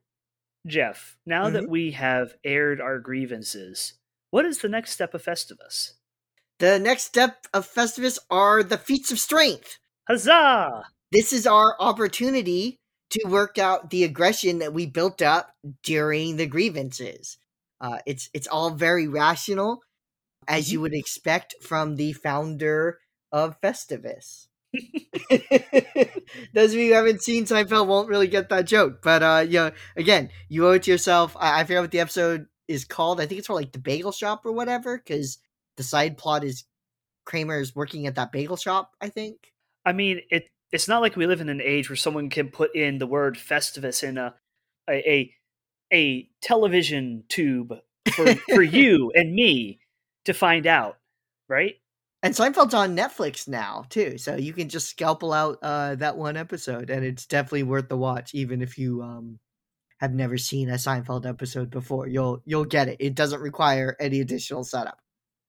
Jeff, now mm-hmm. that we have aired our grievances, what is the next step of Festivus? The next step of Festivus are the feats of strength. Huzzah! This is our opportunity to work out the aggression that we built up during the grievances. Uh, it's it's all very rational, as you would expect from the founder of Festivus. Those of you who haven't seen Seinfeld won't really get that joke. But uh, you know, again, you owe it to yourself. I, I forget what the episode is called. I think it's for like the bagel shop or whatever, because the side plot is Kramer is working at that bagel shop, I think. I mean, it it's not like we live in an age where someone can put in the word Festivus in a a a, a television tube for, for you and me to find out, right? And Seinfeld's on Netflix now too, so you can just scalpel out uh that one episode, and it's definitely worth the watch, even if you um have never seen a Seinfeld episode before. You'll you'll get it. It doesn't require any additional setup.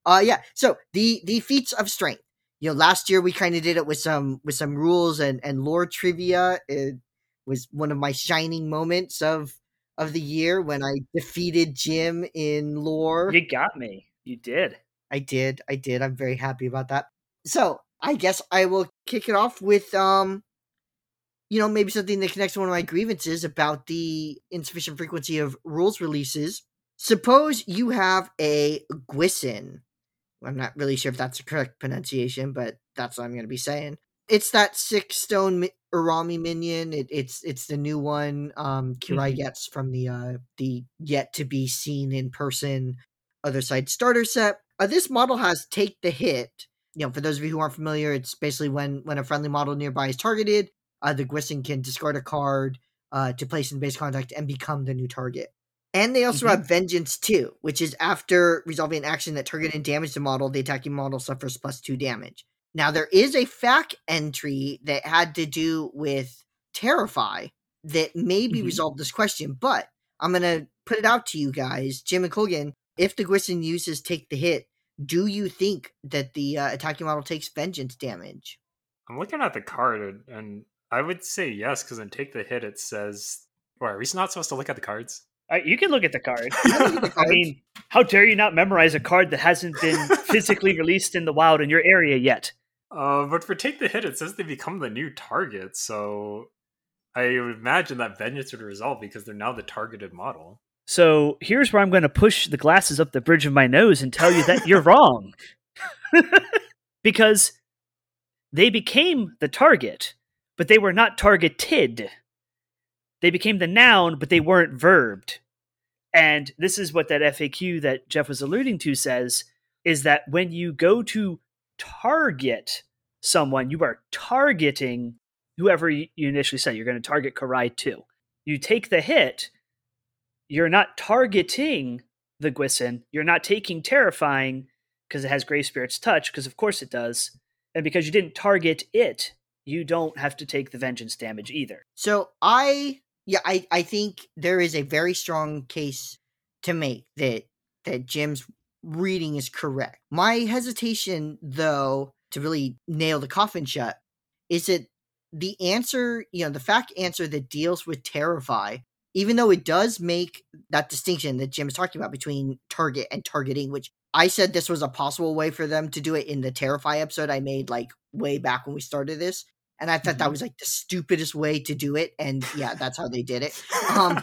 Uh yeah. So the the feats of strength. You know, last year we kind of did it with some with some rules and, and lore trivia. It was one of my shining moments of of the year when I defeated Jim in lore. You got me. You did. I did. I did. I'm very happy about that. So I guess I will kick it off with um you know, maybe something that connects to one of my grievances about the insufficient frequency of rules releases. Suppose you have a Gwisin. I'm not really sure if that's the correct pronunciation, but that's what I'm going to be saying. It's that six stone Urami minion. It, it's it's the new one um, Kirai mm-hmm. gets from the uh, the yet to be seen in person Other Side starter set. Uh, this model has Take the Hit. You know, for those of you who aren't familiar, it's basically when when a friendly model nearby is targeted. Uh, the Gwisin can discard a card uh, to place in base contact and become the new target. And they also mm-hmm. have Vengeance two, which is after resolving an action that targeted and damaged the model, the attacking model suffers plus two damage. Now, there is a F A Q entry that had to do with Terrify that maybe mm-hmm. resolved this question, but I'm going to put it out to you guys, Jim and Colgan. If the Gwisin uses Take the Hit, do you think that the uh, attacking model takes Vengeance damage? I'm looking at the card and I would say yes, because in Take the Hit it says... Or are we not supposed to look at the cards? Right, you can look at the cards. I mean, how dare you not memorize a card that hasn't been physically released in the wild in your area yet? Uh, but for Take the Hit, it says they become the new target, so I would imagine that Vengeance would resolve because they're now the targeted model. So here's where I'm going to push the glasses up the bridge of my nose and tell you that you're wrong. Because they became the target, but they were not targeted. They became the noun, but they weren't verbed. And this is what that F A Q that Jeff was alluding to says, is that when you go to target someone, you are targeting whoever you initially said. You're going to target Kirai too. You take the hit, you're not targeting the Gwisin. You're not taking Terrifying because it has Grave Spirit's Touch, because of course it does. And because you didn't target it, you don't have to take the vengeance damage either. So I, yeah, I, I think there is a very strong case to make that, that Jim's reading is correct. My hesitation, though, to really nail the coffin shut is that the answer, you know, the fact answer that deals with Terrify, even though it does make that distinction that Jim is talking about between target and targeting, which I said this was a possible way for them to do it in the Terrify episode I made like way back when we started this. And I thought mm-hmm. that was like the stupidest way to do it. And yeah, that's how they did it. Um,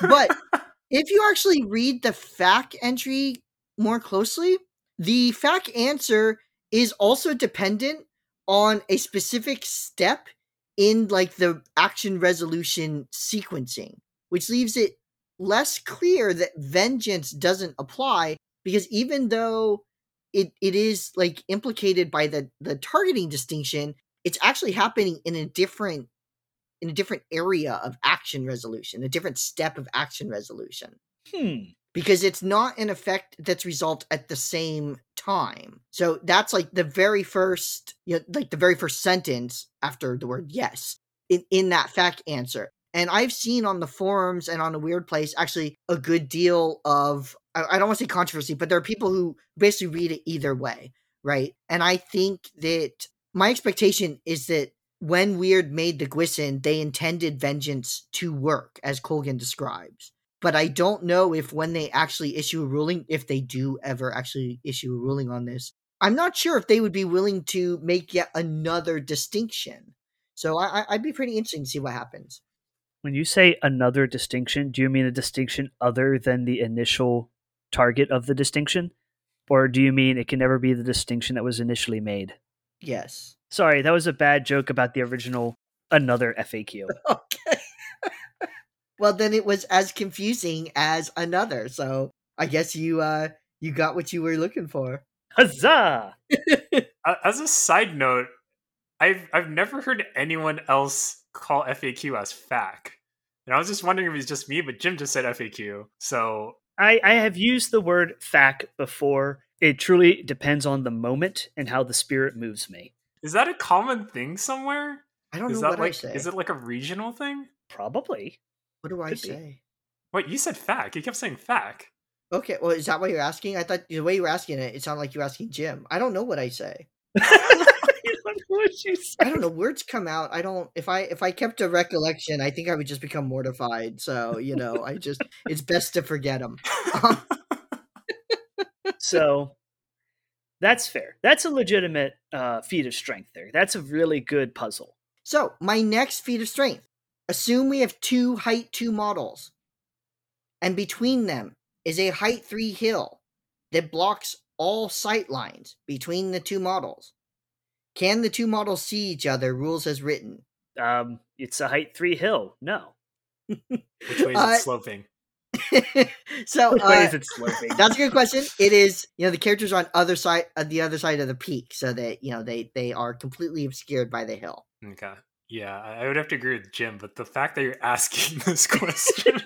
but if you actually read the F A Q entry more closely, the F A Q answer is also dependent on a specific step in like the action resolution sequencing, which leaves it less clear that vengeance doesn't apply, because even though it it is like implicated by the the targeting distinction, it's actually happening in a different in a different area of action resolution, a different step of action resolution. Hmm. Because it's not an effect that's resolved at the same time. So that's like the very first, you know, like the very first sentence after the word yes in, in that fact answer. And I've seen on the forums and on a weird place actually a good deal of, I don't want to say controversy, but there are people who basically read it either way, right? And I think that my expectation is that when Weird made the Gwisin, they intended vengeance to work, as Colgan describes. But I don't know if when they actually issue a ruling, if they do ever actually issue a ruling on this, I'm not sure if they would be willing to make yet another distinction. So I, I'd be pretty interested to see what happens. When you say another distinction, do you mean a distinction other than the initial target of the distinction? Or do you mean it can never be the distinction that was initially made? Yes. Sorry, that was a bad joke about the original another F A Q. Okay. Well, then it was as confusing as another. So I guess you uh, you got what you were looking for. Huzzah! As a side note, I've I've never heard anyone else call F A Q as F A Q. And I was just wondering if it's just me, but Jim just said F A Q. So I, I have used the word F A Q before. It truly depends on the moment and how the spirit moves me. Is that a common thing somewhere? I don't is know that what like, I say. Is it like a regional thing? Probably. What do I Could say? Be. Wait, you said F A Q. You kept saying F A Q. Okay, well, is that what you're asking? I thought the way you were asking it, it sounded like you were asking Jim. I don't know what I say. What you say? I don't know. Words come out. I don't. If I if I kept a recollection, I think I would just become mortified. So you know, I just it's best to forget them. Um. So that's fair. That's a legitimate uh, feat of strength. There. That's a really good puzzle. So my next feat of strength. Assume we have two height two models, and between them is a height three hill that blocks all sight lines between the two models. Can the two models see each other? Rules as written. Um, it's a height three hill. No. Which way is uh, it sloping? so Which way uh, is it sloping? That's a good question. It is. You know, the characters are on other side of the other side of the peak, so that you know they they are completely obscured by the hill. Okay. Yeah, I would have to agree with Jim, but the fact that you're asking this question.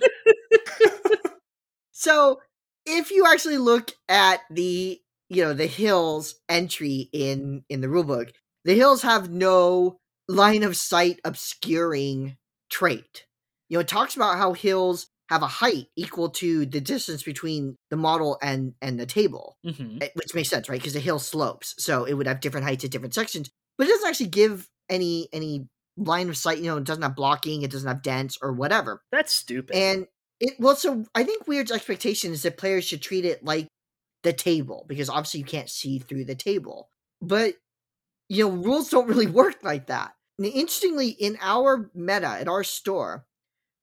So, if you actually look at the, you know, the hills entry in, in the rulebook, the hills have no line of sight obscuring trait. You know, it talks about how hills have a height equal to the distance between the model and, and the table, mm-hmm. which makes sense, right? Because the hill slopes, so it would have different heights at different sections, but it doesn't actually give any any... line of sight, you know, it doesn't have blocking, it doesn't have dents or whatever. That's stupid. And it, well, so I think Weird's expectation is that players should treat it like the table, because obviously you can't see through the table. But, you know, rules don't really work like that. And interestingly, in our meta, at our store,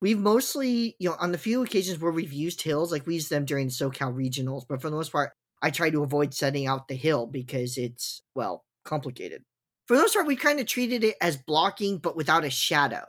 we've mostly, you know, on the few occasions where we've used hills, like we use them during SoCal regionals, but for the most part, I try to avoid setting out the hill because it's, well, complicated. For the most part, we kind of treated it as blocking, but without a shadow.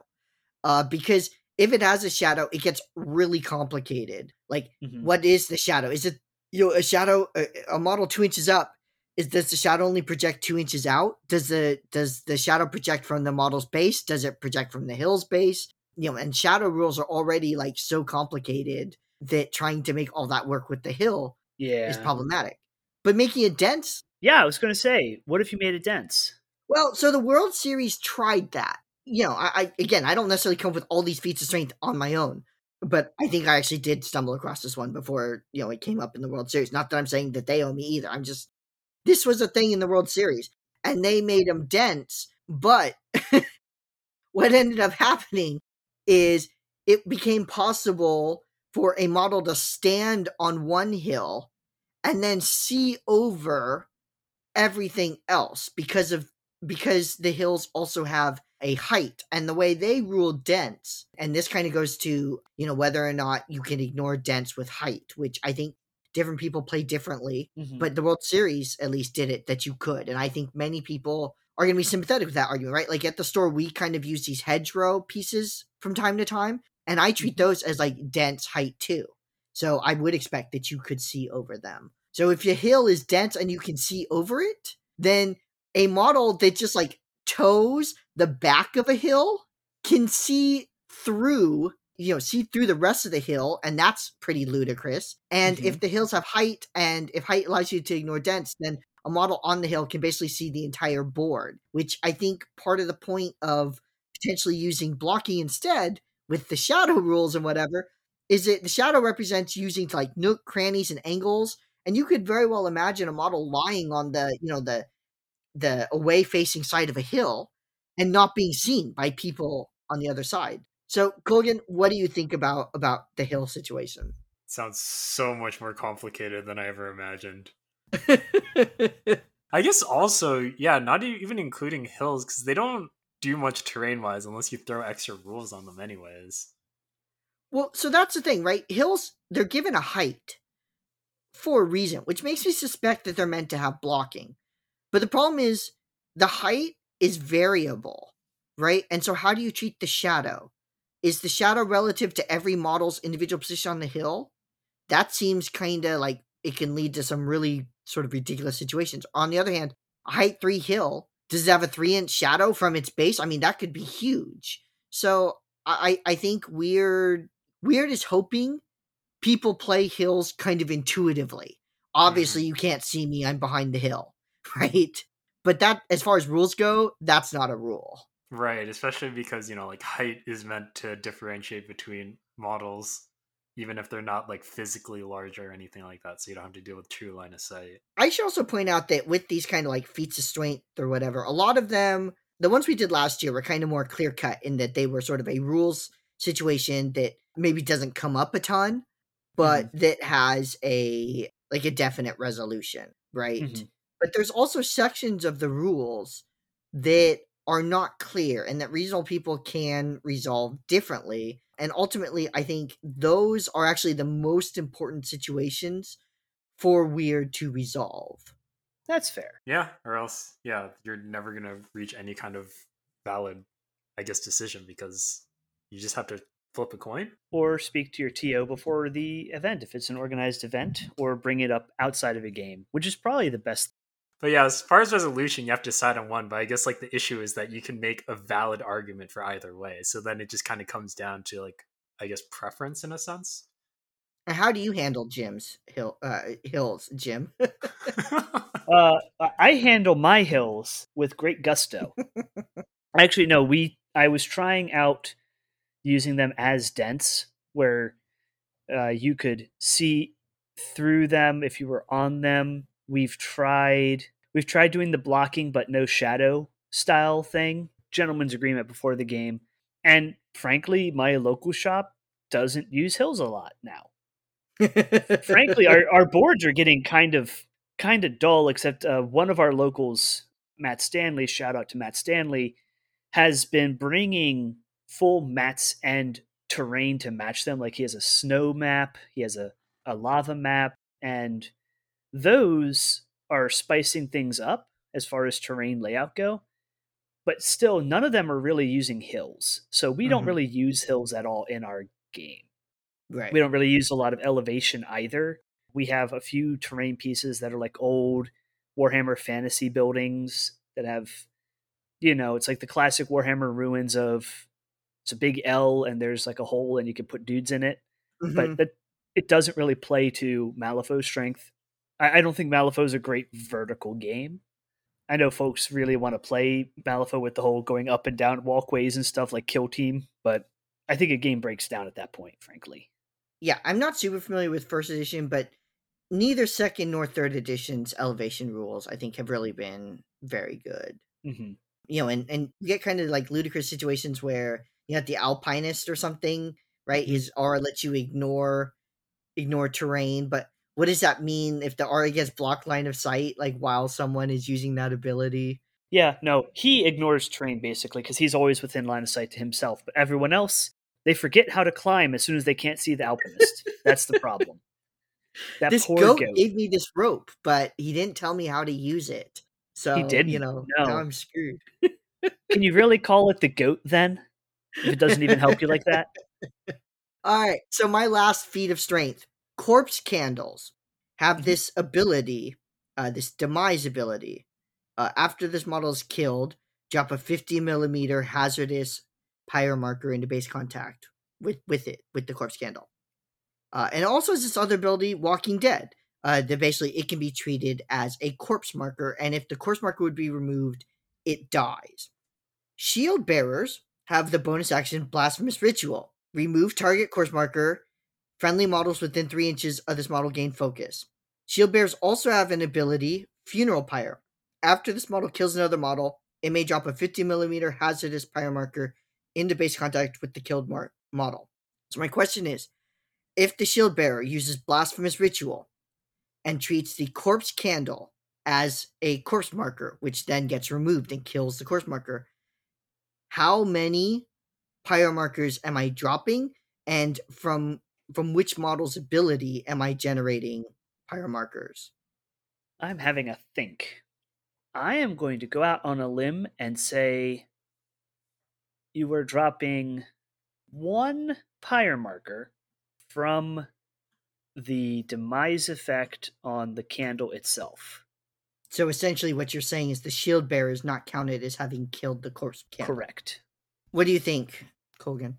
Uh, because if it has a shadow, it gets really complicated. Like, mm-hmm. what is the shadow? Is it, you know, a shadow, a, a model two inches up? Is does the shadow only project two inches out? Does the does the shadow project from the model's base? Does it project from the hill's base? You know, and shadow rules are already like so complicated that trying to make all that work with the hill yeah. is problematic. But making it dense. Yeah, I was going to say, what if you made it dense? Well, so the World Series tried that. You know, I, I again, I don't necessarily come up with all these feats of strength on my own, but I think I actually did stumble across this one before, you know, it came up in the World Series. Not that I'm saying that they owe me either. I'm just, this was a thing in the World Series, and they made them dense, but what ended up happening is it became possible for a model to stand on one hill and then see over everything else because of because the hills also have a height, and the way they rule dents, and this kind of goes to, you know, whether or not you can ignore dents with height, which I think different people play differently, mm-hmm. but the World Series at least did it that you could, and I think many people are going to be sympathetic with that argument, right? Like at the store, we kind of use these hedgerow pieces from time to time, and I treat those as like dense height too. So I would expect that you could see over them. So if your hill is dense and you can see over it, then a model that just like toes the back of a hill can see through, you know, see through the rest of the hill, and that's pretty ludicrous. And mm-hmm. if the hills have height, and if height allows you to ignore dents, then a model on the hill can basically see the entire board, which I think part of the point of potentially using blocking instead with the shadow rules and whatever is that the shadow represents using to like nook, crannies, and angles. And you could very well imagine a model lying on the, you know, the the away facing side of a hill and not being seen by people on the other side. So Colgan, what do you think about, about the hill situation? Sounds so much more complicated than I ever imagined. I guess also, yeah, not even including hills, because they don't do much terrain-wise unless you throw extra rules on them anyways. Well, so that's the thing, right? Hills, they're given a height for a reason, which makes me suspect that they're meant to have blocking. But the problem is the height is variable, right? And so how do you treat the shadow? Is the shadow relative to every model's individual position on the hill? That seems kind of like it can lead to some really sort of ridiculous situations. On the other hand, a height three hill, does it have a three inch shadow from its base? I mean, that could be huge. So I, I think Weird, Weird is hoping people play hills kind of intuitively. Obviously, you can't see me. I'm behind the hill, right? But that, as far as rules go, that's not a rule. Right, especially because, you know, like height is meant to differentiate between models, even if they're not like physically larger or anything like that. So you don't have to deal with true line of sight. I should also point out that with these kind of like feats of strength or whatever, a lot of them, the ones we did last year were kind of more clear cut in that they were sort of a rules situation that maybe doesn't come up a ton, but mm-hmm. that has a, like a definite resolution, right? Mm-hmm. But there's also sections of the rules that are not clear and that reasonable people can resolve differently. And ultimately, I think those are actually the most important situations for Weird to resolve. That's fair. Yeah, or else, yeah, you're never going to reach any kind of valid, I guess, decision because you just have to flip a coin. Or speak to your T O before the event, if it's an organized event, or bring it up outside of a game, which is probably the best thing. But yeah, as far as resolution, you have to decide on one. But I guess like the issue is that you can make a valid argument for either way. So then it just kind of comes down to like, I guess, preference in a sense. And how do you handle Jim's hill, uh, hills, Jim? uh, I handle my hills with great gusto. Actually, no, we. I was trying out using them as dents where uh, you could see through them if you were on them. We've tried we've tried doing the blocking but no shadow style thing, gentleman's agreement before the game. And frankly, my local shop doesn't use hills a lot now. Frankly, our, our boards are getting kind of kind of dull, except uh, one of our locals, Matt Stanley, shout out to Matt Stanley, has been bringing full mats and terrain to match them. Like he has a snow map, he has a, a lava map, and those are spicing things up as far as terrain layout go, but still none of them are really using hills. So we mm-hmm. don't really use hills at all in our game. Right. We don't really use a lot of elevation either. We have a few terrain pieces that are like old Warhammer fantasy buildings that have, you know, it's like the classic Warhammer ruins of it's a big L and there's like a hole and you can put dudes in it, mm-hmm. but that, it doesn't really play to Malifaux strength. I don't think Malifaux is a great vertical game. I know folks really want to play Malifaux with the whole going up and down walkways and stuff like Kill Team, but I think a game breaks down at that point, frankly. Yeah, I'm not super familiar with first edition, but neither second nor third edition's elevation rules, I think, have really been very good. Mm-hmm. You know, and, and you get kind of like ludicrous situations where you have the alpinist or something, right? Mm-hmm. His R lets you ignore ignore terrain, but what does that mean if the R gets blocked line of sight, like while someone is using that ability? Yeah, no, he ignores terrain basically because he's always within line of sight to himself, but everyone else, they forget how to climb as soon as they can't see the alpinist. That's the problem. That this poor goat, goat gave me this rope, but he didn't tell me how to use it. So, he didn't. You know, no. Now I'm screwed. Can you really call it the goat then? If it doesn't even help you like that? All right. So my last feat of strength, corpse candles have this ability, uh, this demise ability. Uh, after this model is killed, drop a fifty millimeter hazardous pyro marker into base contact with, with it, with the corpse candle. Uh, and also has this other ability, Walking Dead. Uh, that basically it can be treated as a corpse marker, and if the corpse marker would be removed, it dies. Shield bearers have the bonus action Blasphemous Ritual. Remove target corpse marker. Friendly models within three inches of this model gain focus. Shield bearers also have an ability, Funeral Pyre. After this model kills another model, it may drop a fifty millimeter hazardous pyre marker into base contact with the killed mar- model. So my question is, if the shield bearer uses Blasphemous Ritual and treats the corpse candle as a corpse marker, which then gets removed and kills the corpse marker, how many pyro markers am I dropping? And from from which model's ability am I generating pyro markers? I'm having a think. I am going to go out on a limb and say you were dropping one pyro marker from the demise effect on the candle itself. So essentially what you're saying is the shield bearer is not counted as having killed the corpse candle. Correct. What do you think, Colgan?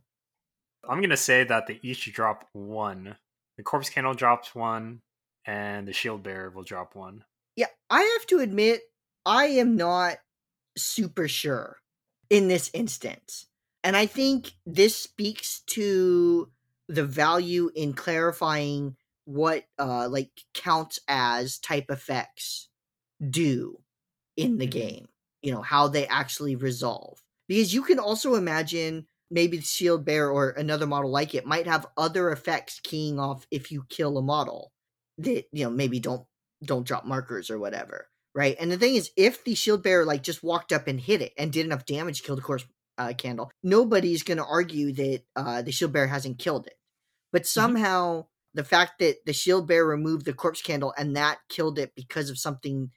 I'm going to say that they each drop one. The corpse candle drops one, and the shield bearer will drop one. Yeah, I have to admit, I am not super sure in this instance. And I think this speaks to the value in clarifying what uh, like counts as type effects do in the game, you know, how they actually resolve. Because you can also imagine maybe the shield bearer or another model like it might have other effects keying off if you kill a model that, you know, maybe don't don't drop markers or whatever, right? And the thing is, if the shield bearer like just walked up and hit it and did enough damage to kill the corpse uh, candle, nobody's going to argue that uh, the shield bearer hasn't killed it. But somehow mm-hmm. the fact that the shield bearer removed the corpse candle and that killed it because of something,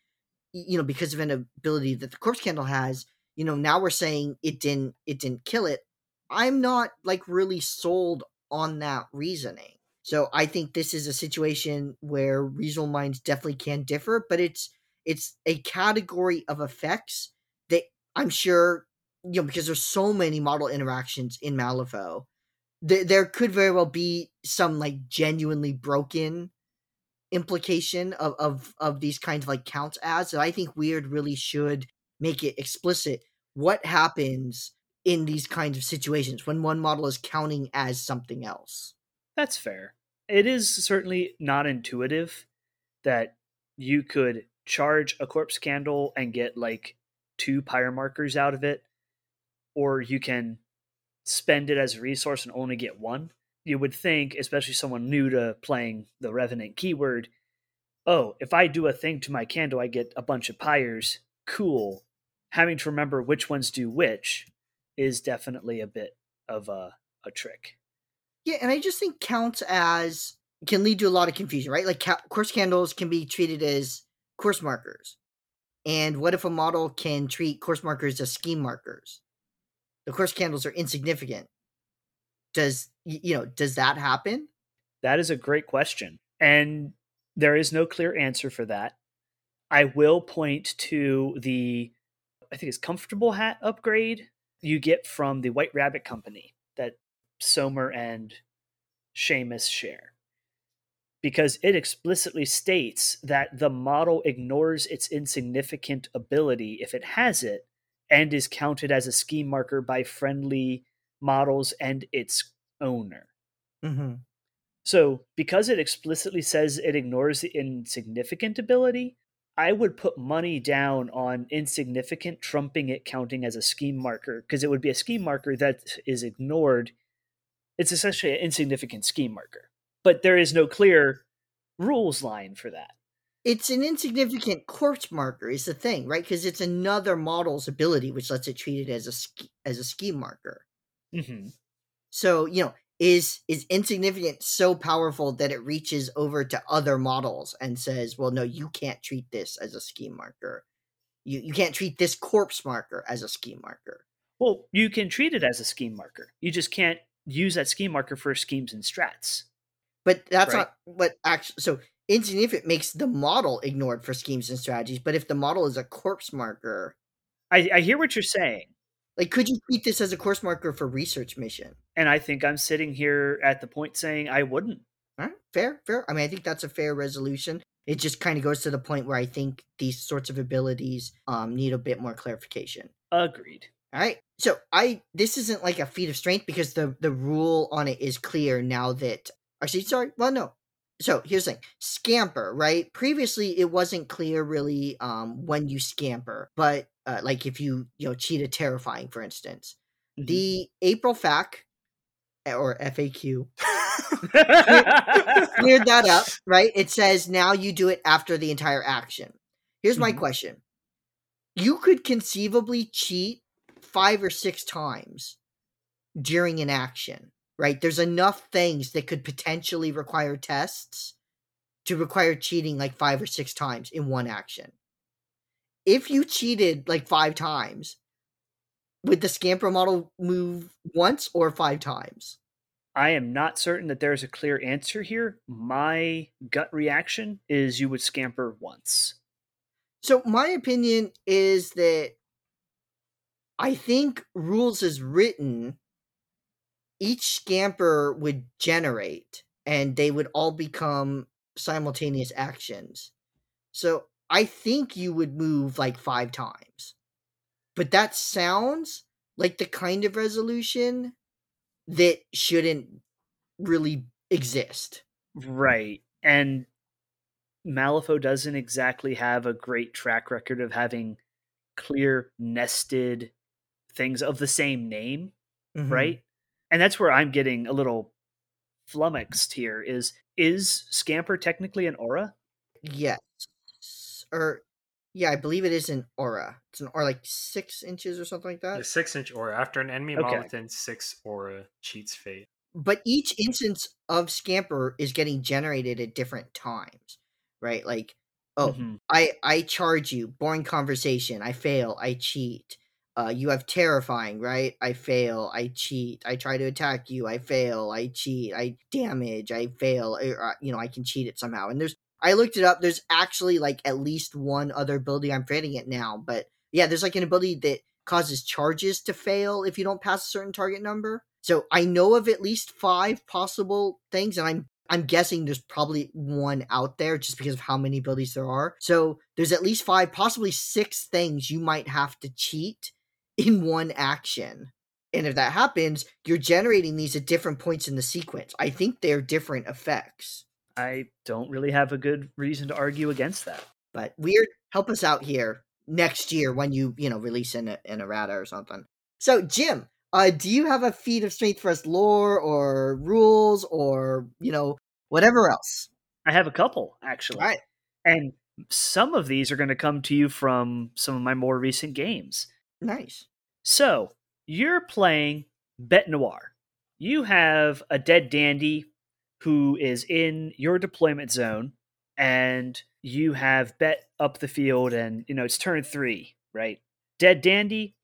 you know, because of an ability that the corpse candle has, you know, now we're saying it didn't, it didn't kill it. I'm not like really sold on that reasoning. So I think this is a situation where reasonable minds definitely can differ, but it's, it's a category of effects that I'm sure, you know, because there's so many model interactions in Malifaux, there could very well be some like genuinely broken implication of, of, of these kinds of like counts as. So I think Weird really should make it explicit what happens in these kinds of situations when one model is counting as something else. That's fair. It is certainly not intuitive that you could charge a corpse candle and get like two pyre markers out of it, or you can spend it as a resource and only get one. You would think, especially someone new to playing the Revenant keyword, oh, if I do a thing to my candle, I get a bunch of pyres. Cool. Having to remember which ones do which is definitely a bit of a, a trick. Yeah, and I just think counts as can lead to a lot of confusion, right? Like ca- course candles can be treated as course markers. And what if a model can treat course markers as scheme markers? The course candles are insignificant. Does, you know, does that happen? That is a great question. And there is no clear answer for that. I will point to the, I think it's comfortable hat upgrade you get from the White Rabbit Company that Somer and Seamus share. because it explicitly states that the model ignores its insignificant ability if it has it and is counted as a scheme marker by friendly models and its owner. Mm-hmm. So because it explicitly says it ignores the insignificant ability, I would put money down on insignificant trumping it counting as a scheme marker, because it would be a scheme marker that is ignored. It's essentially an insignificant scheme marker, but there is no clear rules line for that. It's an insignificant corpse marker is the thing, right? Because it's another model's ability, which lets it treat it as a, as a scheme marker. Mm-hmm. So, you know, is is insignificant so powerful that it reaches over to other models and says, well, no, you can't treat this as a scheme marker. You you can't treat this corpse marker as a scheme marker. Well, you can treat it as a scheme marker. You just can't use that scheme marker for schemes and strats. But that's right? Not what actually, so insignificant makes the model ignored for schemes and strategies. But if the model is a corpse marker. I, I hear what you're saying. Like, could you treat this as a course marker for research mission? And I think I'm sitting here at the point saying I wouldn't. All right, fair, fair. I mean, I think that's a fair resolution. It just kind of goes to the point where I think these sorts of abilities um, need a bit more clarification. Agreed. All right. So I this isn't like a feat of strength because the, the rule on it is clear now that... Actually, sorry. Well, no. So here's the thing. Scamper, right? Previously, it wasn't clear really um, when you scamper, but... Uh, like if you, you know, cheat a terrifying, for instance, mm-hmm. the April F A Q or F A Q cleared, cleared that up, right? It says now you do it after the entire action. Here's mm-hmm. my question. You could conceivably cheat five or six times during an action, right? There's enough things that could potentially require tests to require cheating like five or six times in one action. If you cheated like five times, would the scamper model move once or five times? I am not certain that there's a clear answer here. My gut reaction is you would scamper once. So my opinion is that I think rules as written, each scamper would generate and they would all become simultaneous actions. So I think you would move like five times, but that sounds like the kind of resolution that shouldn't really exist. Right. And Malifaux doesn't exactly have a great track record of having clear nested things of the same name. Mm-hmm. Right. And that's where I'm getting a little flummoxed here is, is Scamper technically an aura? Yes. Or, yeah, I believe it is an aura. It's an aura like six inches or something like that. A six-inch aura. After an enemy model within six aura cheats fate. But each instance of Scamper is getting generated at different times, right? Like, oh, mm-hmm. I, I charge you. Boring conversation. I fail. I cheat. Uh, you have terrifying, right? I fail. I cheat. I try to attack you. I fail. I cheat. I damage. I fail. I, you know, I can cheat it somehow. And there's I looked it up. There's actually like at least one other ability. I'm forgetting it now, but yeah, there's like an ability that causes charges to fail if you don't pass a certain target number. So I know of at least five possible things, and I'm I'm guessing there's probably one out there just because of how many abilities there are. So there's at least five, possibly six things you might have to cheat in one action. And if that happens, you're generating these at different points in the sequence. I think they're different effects. I don't really have a good reason to argue against that. But Weird, help us out here next year when you, you know, release an, an errata or something. So, Jim, uh, do you have a feat of strength for us, lore or rules or, you know, whatever else? I have a couple, actually. All right. And some of these are going to come to you from some of my more recent games. Nice. So, you're playing Bette Noire. You have a Dead Dandy who is in your deployment zone, and you have Bet up the field, and, you know, it's turn three, right? Dead Dandy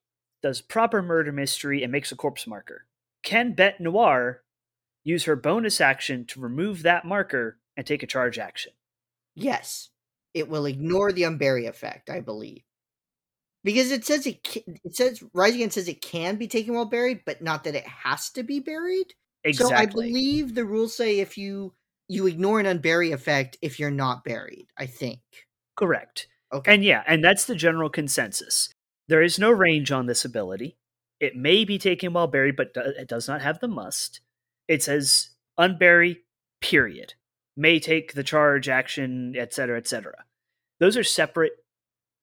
does proper murder mystery and makes a corpse marker. Can Bette Noire use her bonus action to remove that marker and take a charge action? Yes. It will ignore the Unbury effect, I believe. Because it says, it, can, it says Rise Again says it can be taken while buried, but not that it has to be buried. Exactly. So I believe the rules say if you, you ignore an unbury effect if you're not buried, I think. Correct. Okay. And yeah, and that's the general consensus. There is no range on this ability. It may be taken while buried, but it does not have the must. It says unbury, period. May take the charge, action, et cetera, et cetera. Those are separate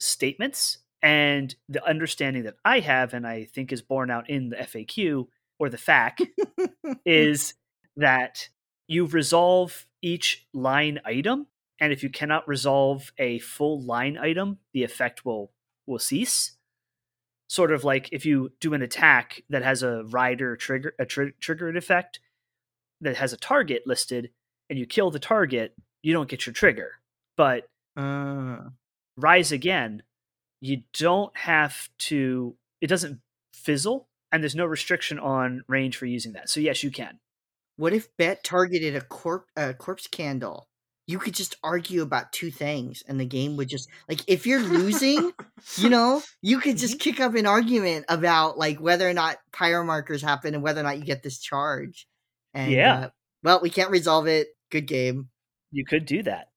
statements, and the understanding that I have, and I think is borne out in the F A Q, or the F A Q, is that you resolve each line item, and if you cannot resolve a full line item, the effect will, will cease. Sort of like if you do an attack that has a rider trigger, a tr- triggered effect that has a target listed, and you kill the target, you don't get your trigger. But uh. Rise Again, you don't have to, it doesn't fizzle, and there's no restriction on range for using that. So yes, you can. What if Bette targeted a, corp, a corpse candle? You could just argue about two things, and the game would just, like, if you're losing, you know, you could just kick up an argument about, like, whether or not pyromarkers happen and whether or not you get this charge. And, yeah. Uh, well, we can't resolve it. Good game. You could do that.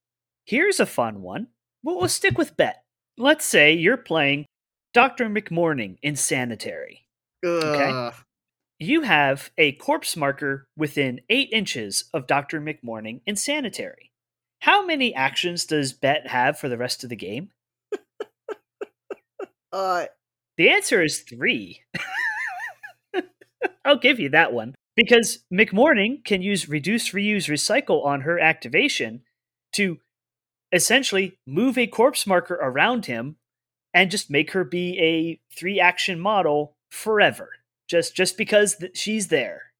Here's a fun one. Well, we'll stick with Bette. Let's say you're playing Doctor McMorning in Sanitary. Ugh. Okay. You have a corpse marker within eight inches of Doctor McMorning in Sanitary. How many actions does Bette have for the rest of the game? uh, the answer is three. I'll give you that one. Because McMorning can use Reduce, Reuse, Recycle on her activation to essentially move a corpse marker around him and just make her be a three-action model forever. Just just because th- she's there.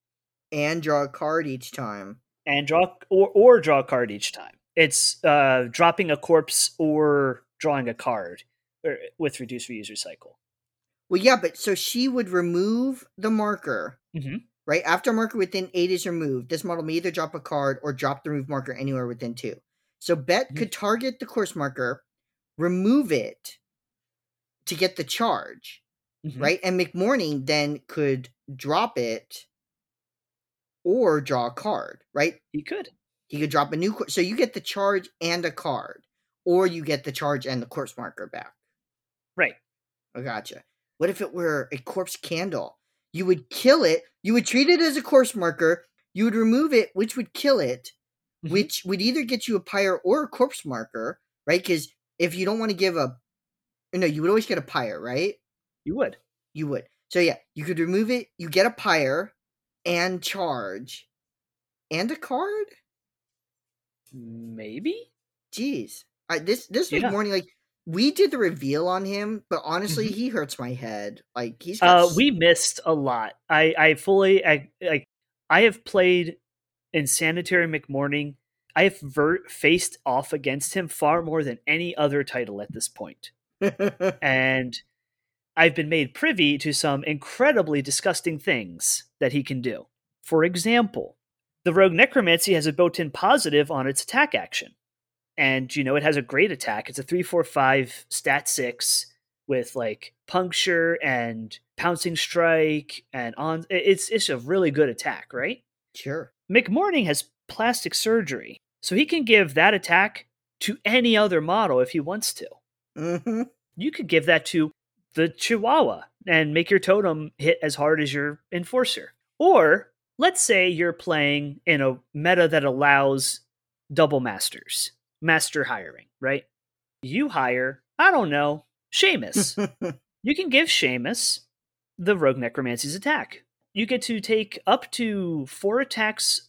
And draw a card each time. And draw or, or draw a card each time. It's uh, dropping a corpse or drawing a card or, with Reduce, Reuse, Recycle. Well, yeah, but so she would remove the marker, mm-hmm. right? After a marker within eight is removed, this model may either drop a card or drop the remove marker anywhere within two. So Bette mm-hmm. could target the corpse marker, remove it to get the charge. Mm-hmm. Right? And McMorning then could drop it or draw a card, right? He could. He could drop a new card. So you get the charge and a card, or you get the charge and the corpse marker back. Right. I gotcha. What if it were a corpse candle? You would kill it. You would treat it as a corpse marker. You would remove it, which would kill it, mm-hmm. which would either get you a pyre or a corpse marker, right? Because if you don't want to give a... No, you would always get a pyre, right? You would. You would. So yeah, you could remove it, you get a pyre, and charge, and a card? Maybe? Jeez. I, this this yeah. McMorning, like, we did the reveal on him, but honestly, he hurts my head. Like, he's got... Uh, so- we missed a lot. I, I fully, I, like, I have played in Sanitary McMorning. I have ver- faced off against him far more than any other title at this point. And... I've been made privy to some incredibly disgusting things that he can do. For example, the Rogue Necromancy has a built-in positive on its attack action. And, you know, it has a great attack. It's a three four five stat six with, like, puncture and pouncing strike and on... It's, it's a really good attack, right? Sure. McMorning has plastic surgery, so he can give that attack to any other model if he wants to. Mm-hmm. You could give that to the Chihuahua and make your totem hit as hard as your enforcer. Or let's say you're playing in a meta that allows double masters, master hiring, right? You hire, I don't know, Seamus. You can give Seamus the Rogue Necromancy's attack. You get to take up to four attacks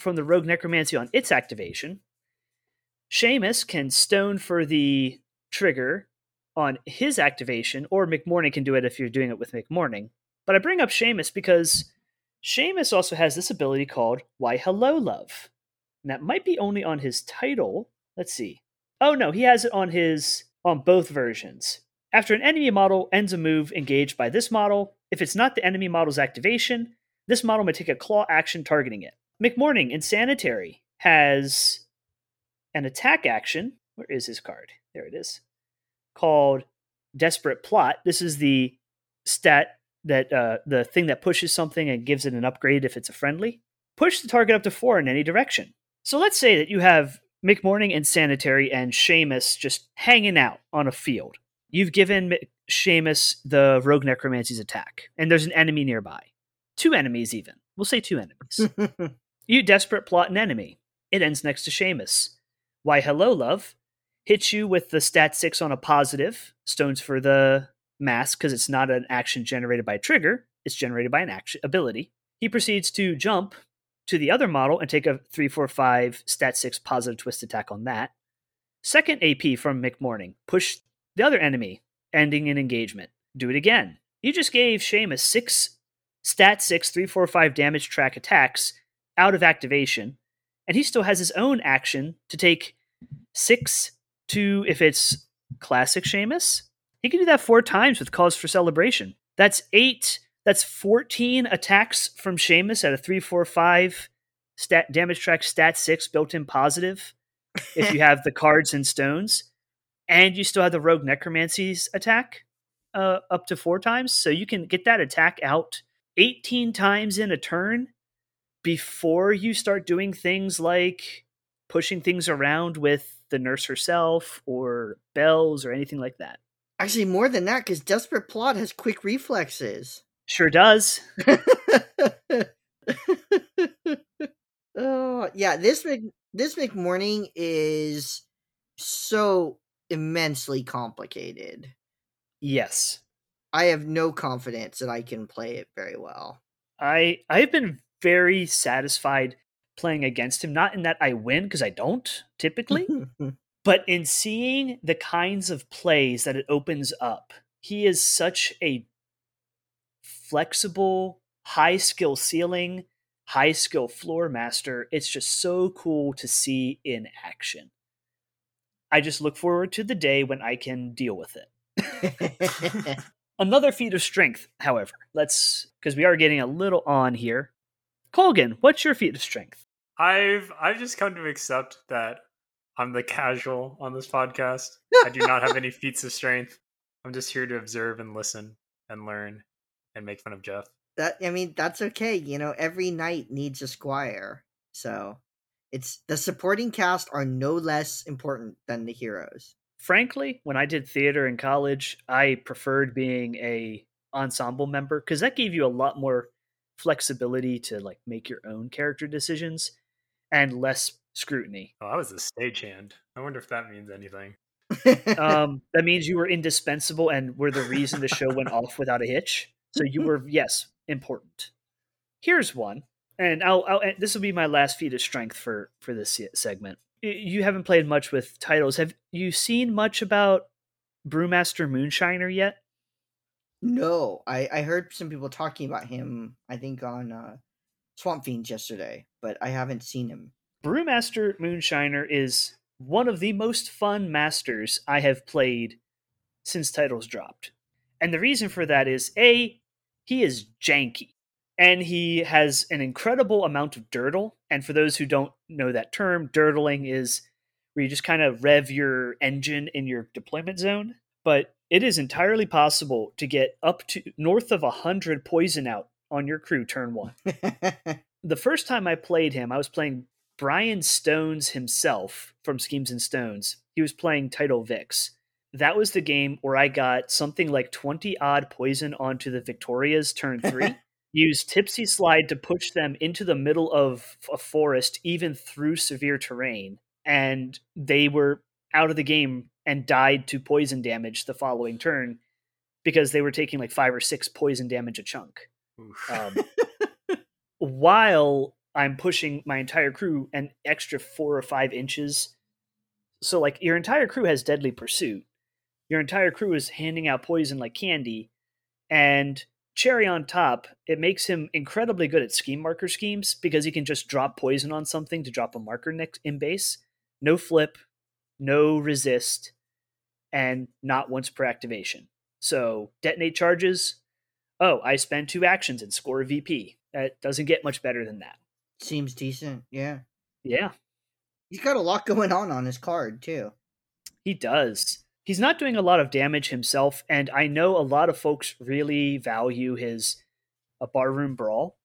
from the Rogue Necromancy on its activation. Seamus can stone for the trigger on his activation, or McMorning can do it if you're doing it with McMorning. But I bring up Seamus because Seamus also has this ability called Why Hello Love. And that might be only on his title. Let's see. Oh no, he has it on his on both versions. After an enemy model ends a move engaged by this model, if it's not the enemy model's activation, this model may take a claw action targeting it. McMorning in Sanitary has an attack action. Where is his card? There it is. Called Desperate Plot. This is the stat that uh, the thing that pushes something and gives it an upgrade if it's a friendly. Push the target up to four in any direction. So let's say that you have McMorning and Sanitary and Seamus just hanging out on a field. You've given Seamus the Rogue Necromancy's attack, and there's an enemy nearby. Two enemies even. We'll say two enemies. You desperate plot an enemy. It ends next to Seamus. Why Hello Love hits you with the stat six on a positive, stones for the mask, because it's not an action generated by a trigger. It's generated by an action ability. He proceeds to jump to the other model and take a three four five stat six positive twist attack on that. Second A P from McMorning. Push the other enemy, ending in engagement. Do it again. You just gave Seamus six stat six three four five damage track attacks out of activation, and he still has his own action to take six to, if it's classic Seamus, he can do that four times with cause for celebration. That's eight. That's fourteen attacks from Seamus at a three four five stat damage track stat six built-in positive if you have the cards and stones. And you still have the Rogue Necromancy's attack uh, up to four times. So you can get that attack out eighteen times in a turn before you start doing things like pushing things around with the nurse herself or bells or anything like that. Actually, more than that, because Desperate Plot has quick reflexes. Sure does. Oh, yeah, this this McMorning is so immensely complicated. Yes. I have no confidence that I can play it very well. I I've been very satisfied playing against him, not in that I win, because I don't typically, but in seeing the kinds of plays that it opens up. He is such a flexible, high skill ceiling, high skill floor master. It's just so cool to see in action. I just look forward to the day when I can deal with it. Another feat of strength, however. Let's, because we are getting a little on here. Colgan, what's your feat of strength? I've I've just come to accept that I'm the casual on this podcast. I do not have any feats of strength. I'm just here to observe and listen and learn. And make fun of Jeff. That I mean, that's okay. You know, every knight needs a squire. So it's the supporting cast are no less important than the heroes. Frankly, when I did theater in college, I preferred being a ensemble member because that gave you a lot more flexibility to like make your own character decisions and less scrutiny. Oh, I was a stagehand. I wonder if that means anything. um, that means you were indispensable and were the reason the show went off without a hitch. So you were, yes, important. Here's one, and I'll, I'll this will be my last feat of strength for, for this segment. You haven't played much with titles. Have you seen much about Brewmaster Moonshiner yet? No, I, I heard some people talking about him, I think, on uh, Swamp Fiends yesterday, but I haven't seen him. Brewmaster Moonshiner is one of the most fun masters I have played since titles dropped. And the reason for that is, A, he is janky, and he has an incredible amount of dirtle. And for those who don't know that term, dirtling is where you just kind of rev your engine in your deployment zone. But it is entirely possible to get up to north of one hundred poison out on your crew turn one. The first time I played him, I was playing Brian Stones himself from Schemes and Stones. He was playing Title Vix. That was the game where I got something like twenty-odd poison onto the Victoria's turn three. Used Tipsy Slide to push them into the middle of a forest, even through severe terrain. And they were out of the game and died to poison damage the following turn because they were taking like five or six poison damage a chunk. Um, while I'm pushing my entire crew an extra four or five inches. So like your entire crew has Deadly Pursuit. Your entire crew is handing out poison like candy, and cherry on top, it makes him incredibly good at scheme marker schemes because he can just drop poison on something to drop a marker next in base. No flip, no resist, and not once per activation. So detonate charges. Oh, I spend two actions and score a V P. That doesn't get much better than that. Seems decent. Yeah. Yeah. He's got a lot going on on his card too. He does. He's not doing a lot of damage himself, and I know a lot of folks really value his a barroom brawl.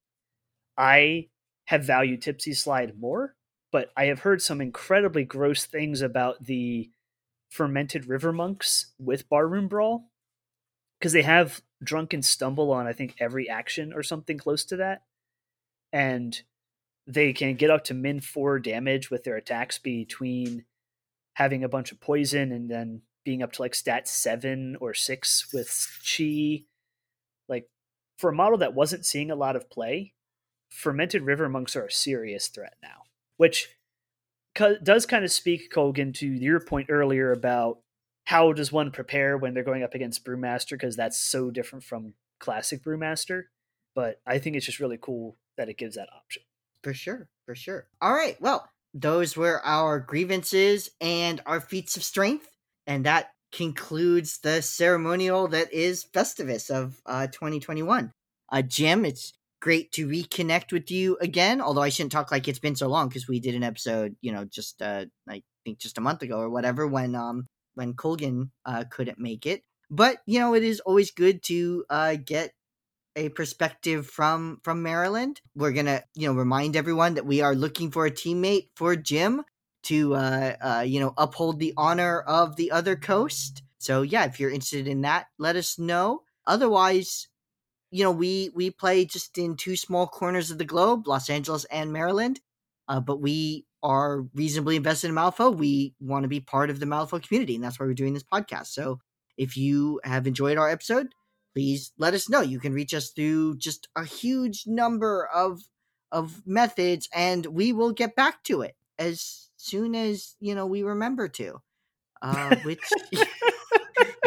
I have valued Tipsy Slide more, but I have heard some incredibly gross things about the fermented river monks with Barroom Brawl, because they have Drunken Stumble on, I think, every action or something close to that. And they can get up to min four damage with their attacks between having a bunch of poison and then being up to like stat seven or six with chi. Like, for a model that wasn't seeing a lot of play, fermented river monks are a serious threat now, which co- does kind of speak, Colgan, to your point earlier about how does one prepare when they're going up against Brewmaster, because that's so different from classic Brewmaster. But I think it's just really cool that it gives that option. For sure, for sure. All right, well, those were our grievances and our feats of strength, and that concludes the ceremonial that is Festivus of uh, twenty twenty-one. Uh, Jim, it's great to reconnect with you again, although I shouldn't talk like it's been so long, because we did an episode, you know, just uh, I think just a month ago or whatever, when um when Colgan uh, couldn't make it. But, you know, it is always good to uh, get a perspective from from Maryland. We're going to, you know, remind everyone that we are looking for a teammate for Jim to, uh, uh, you know, uphold the honor of the other coast. So, yeah, if you're interested in that, let us know. Otherwise, you know, we, we play just in two small corners of the globe, Los Angeles and Maryland, uh, but we are reasonably invested in Malifaux. We want to be part of the Malifaux community, and that's why we're doing this podcast. So if you have enjoyed our episode, please let us know. You can reach us through just a huge number of of methods, and we will get back to it as soon as, you know, we remember to, uh, which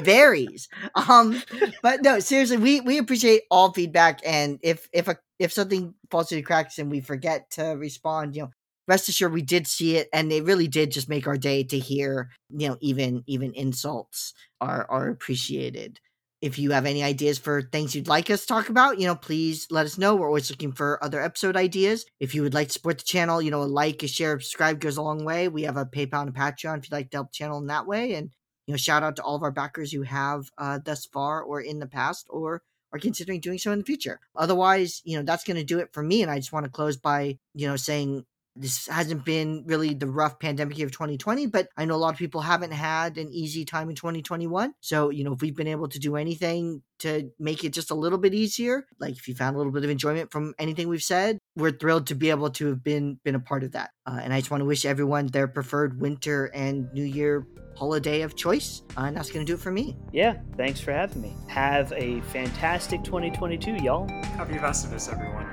varies. Um, but no, seriously, we, we appreciate all feedback. And if if a, if something falls through the cracks and we forget to respond, you know, rest assured we did see it, and it really did just make our day to hear, you know, even even insults are are appreciated. If you have any ideas for things you'd like us to talk about, you know, please let us know. We're always looking for other episode ideas. If you would like to support the channel, you know, a like, a share, a subscribe goes a long way. We have a PayPal and a Patreon if you'd like to help the channel in that way. And, you know, shout out to all of our backers who have uh, thus far or in the past or are considering doing so in the future. Otherwise, you know, that's going to do it for me. And I just want to close by, you know, saying this hasn't been really the rough pandemic year of twenty twenty, but I know a lot of people haven't had an easy time in twenty twenty-one. So, you know, if we've been able to do anything to make it just a little bit easier, like if you found a little bit of enjoyment from anything we've said, we're thrilled to be able to have been, been a part of that. Uh, and I just want to wish everyone their preferred winter and New Year holiday of choice. Uh, and that's going to do it for me. Yeah. Thanks for having me. Have a fantastic twenty twenty-two, y'all. Happy Festivus, everyone.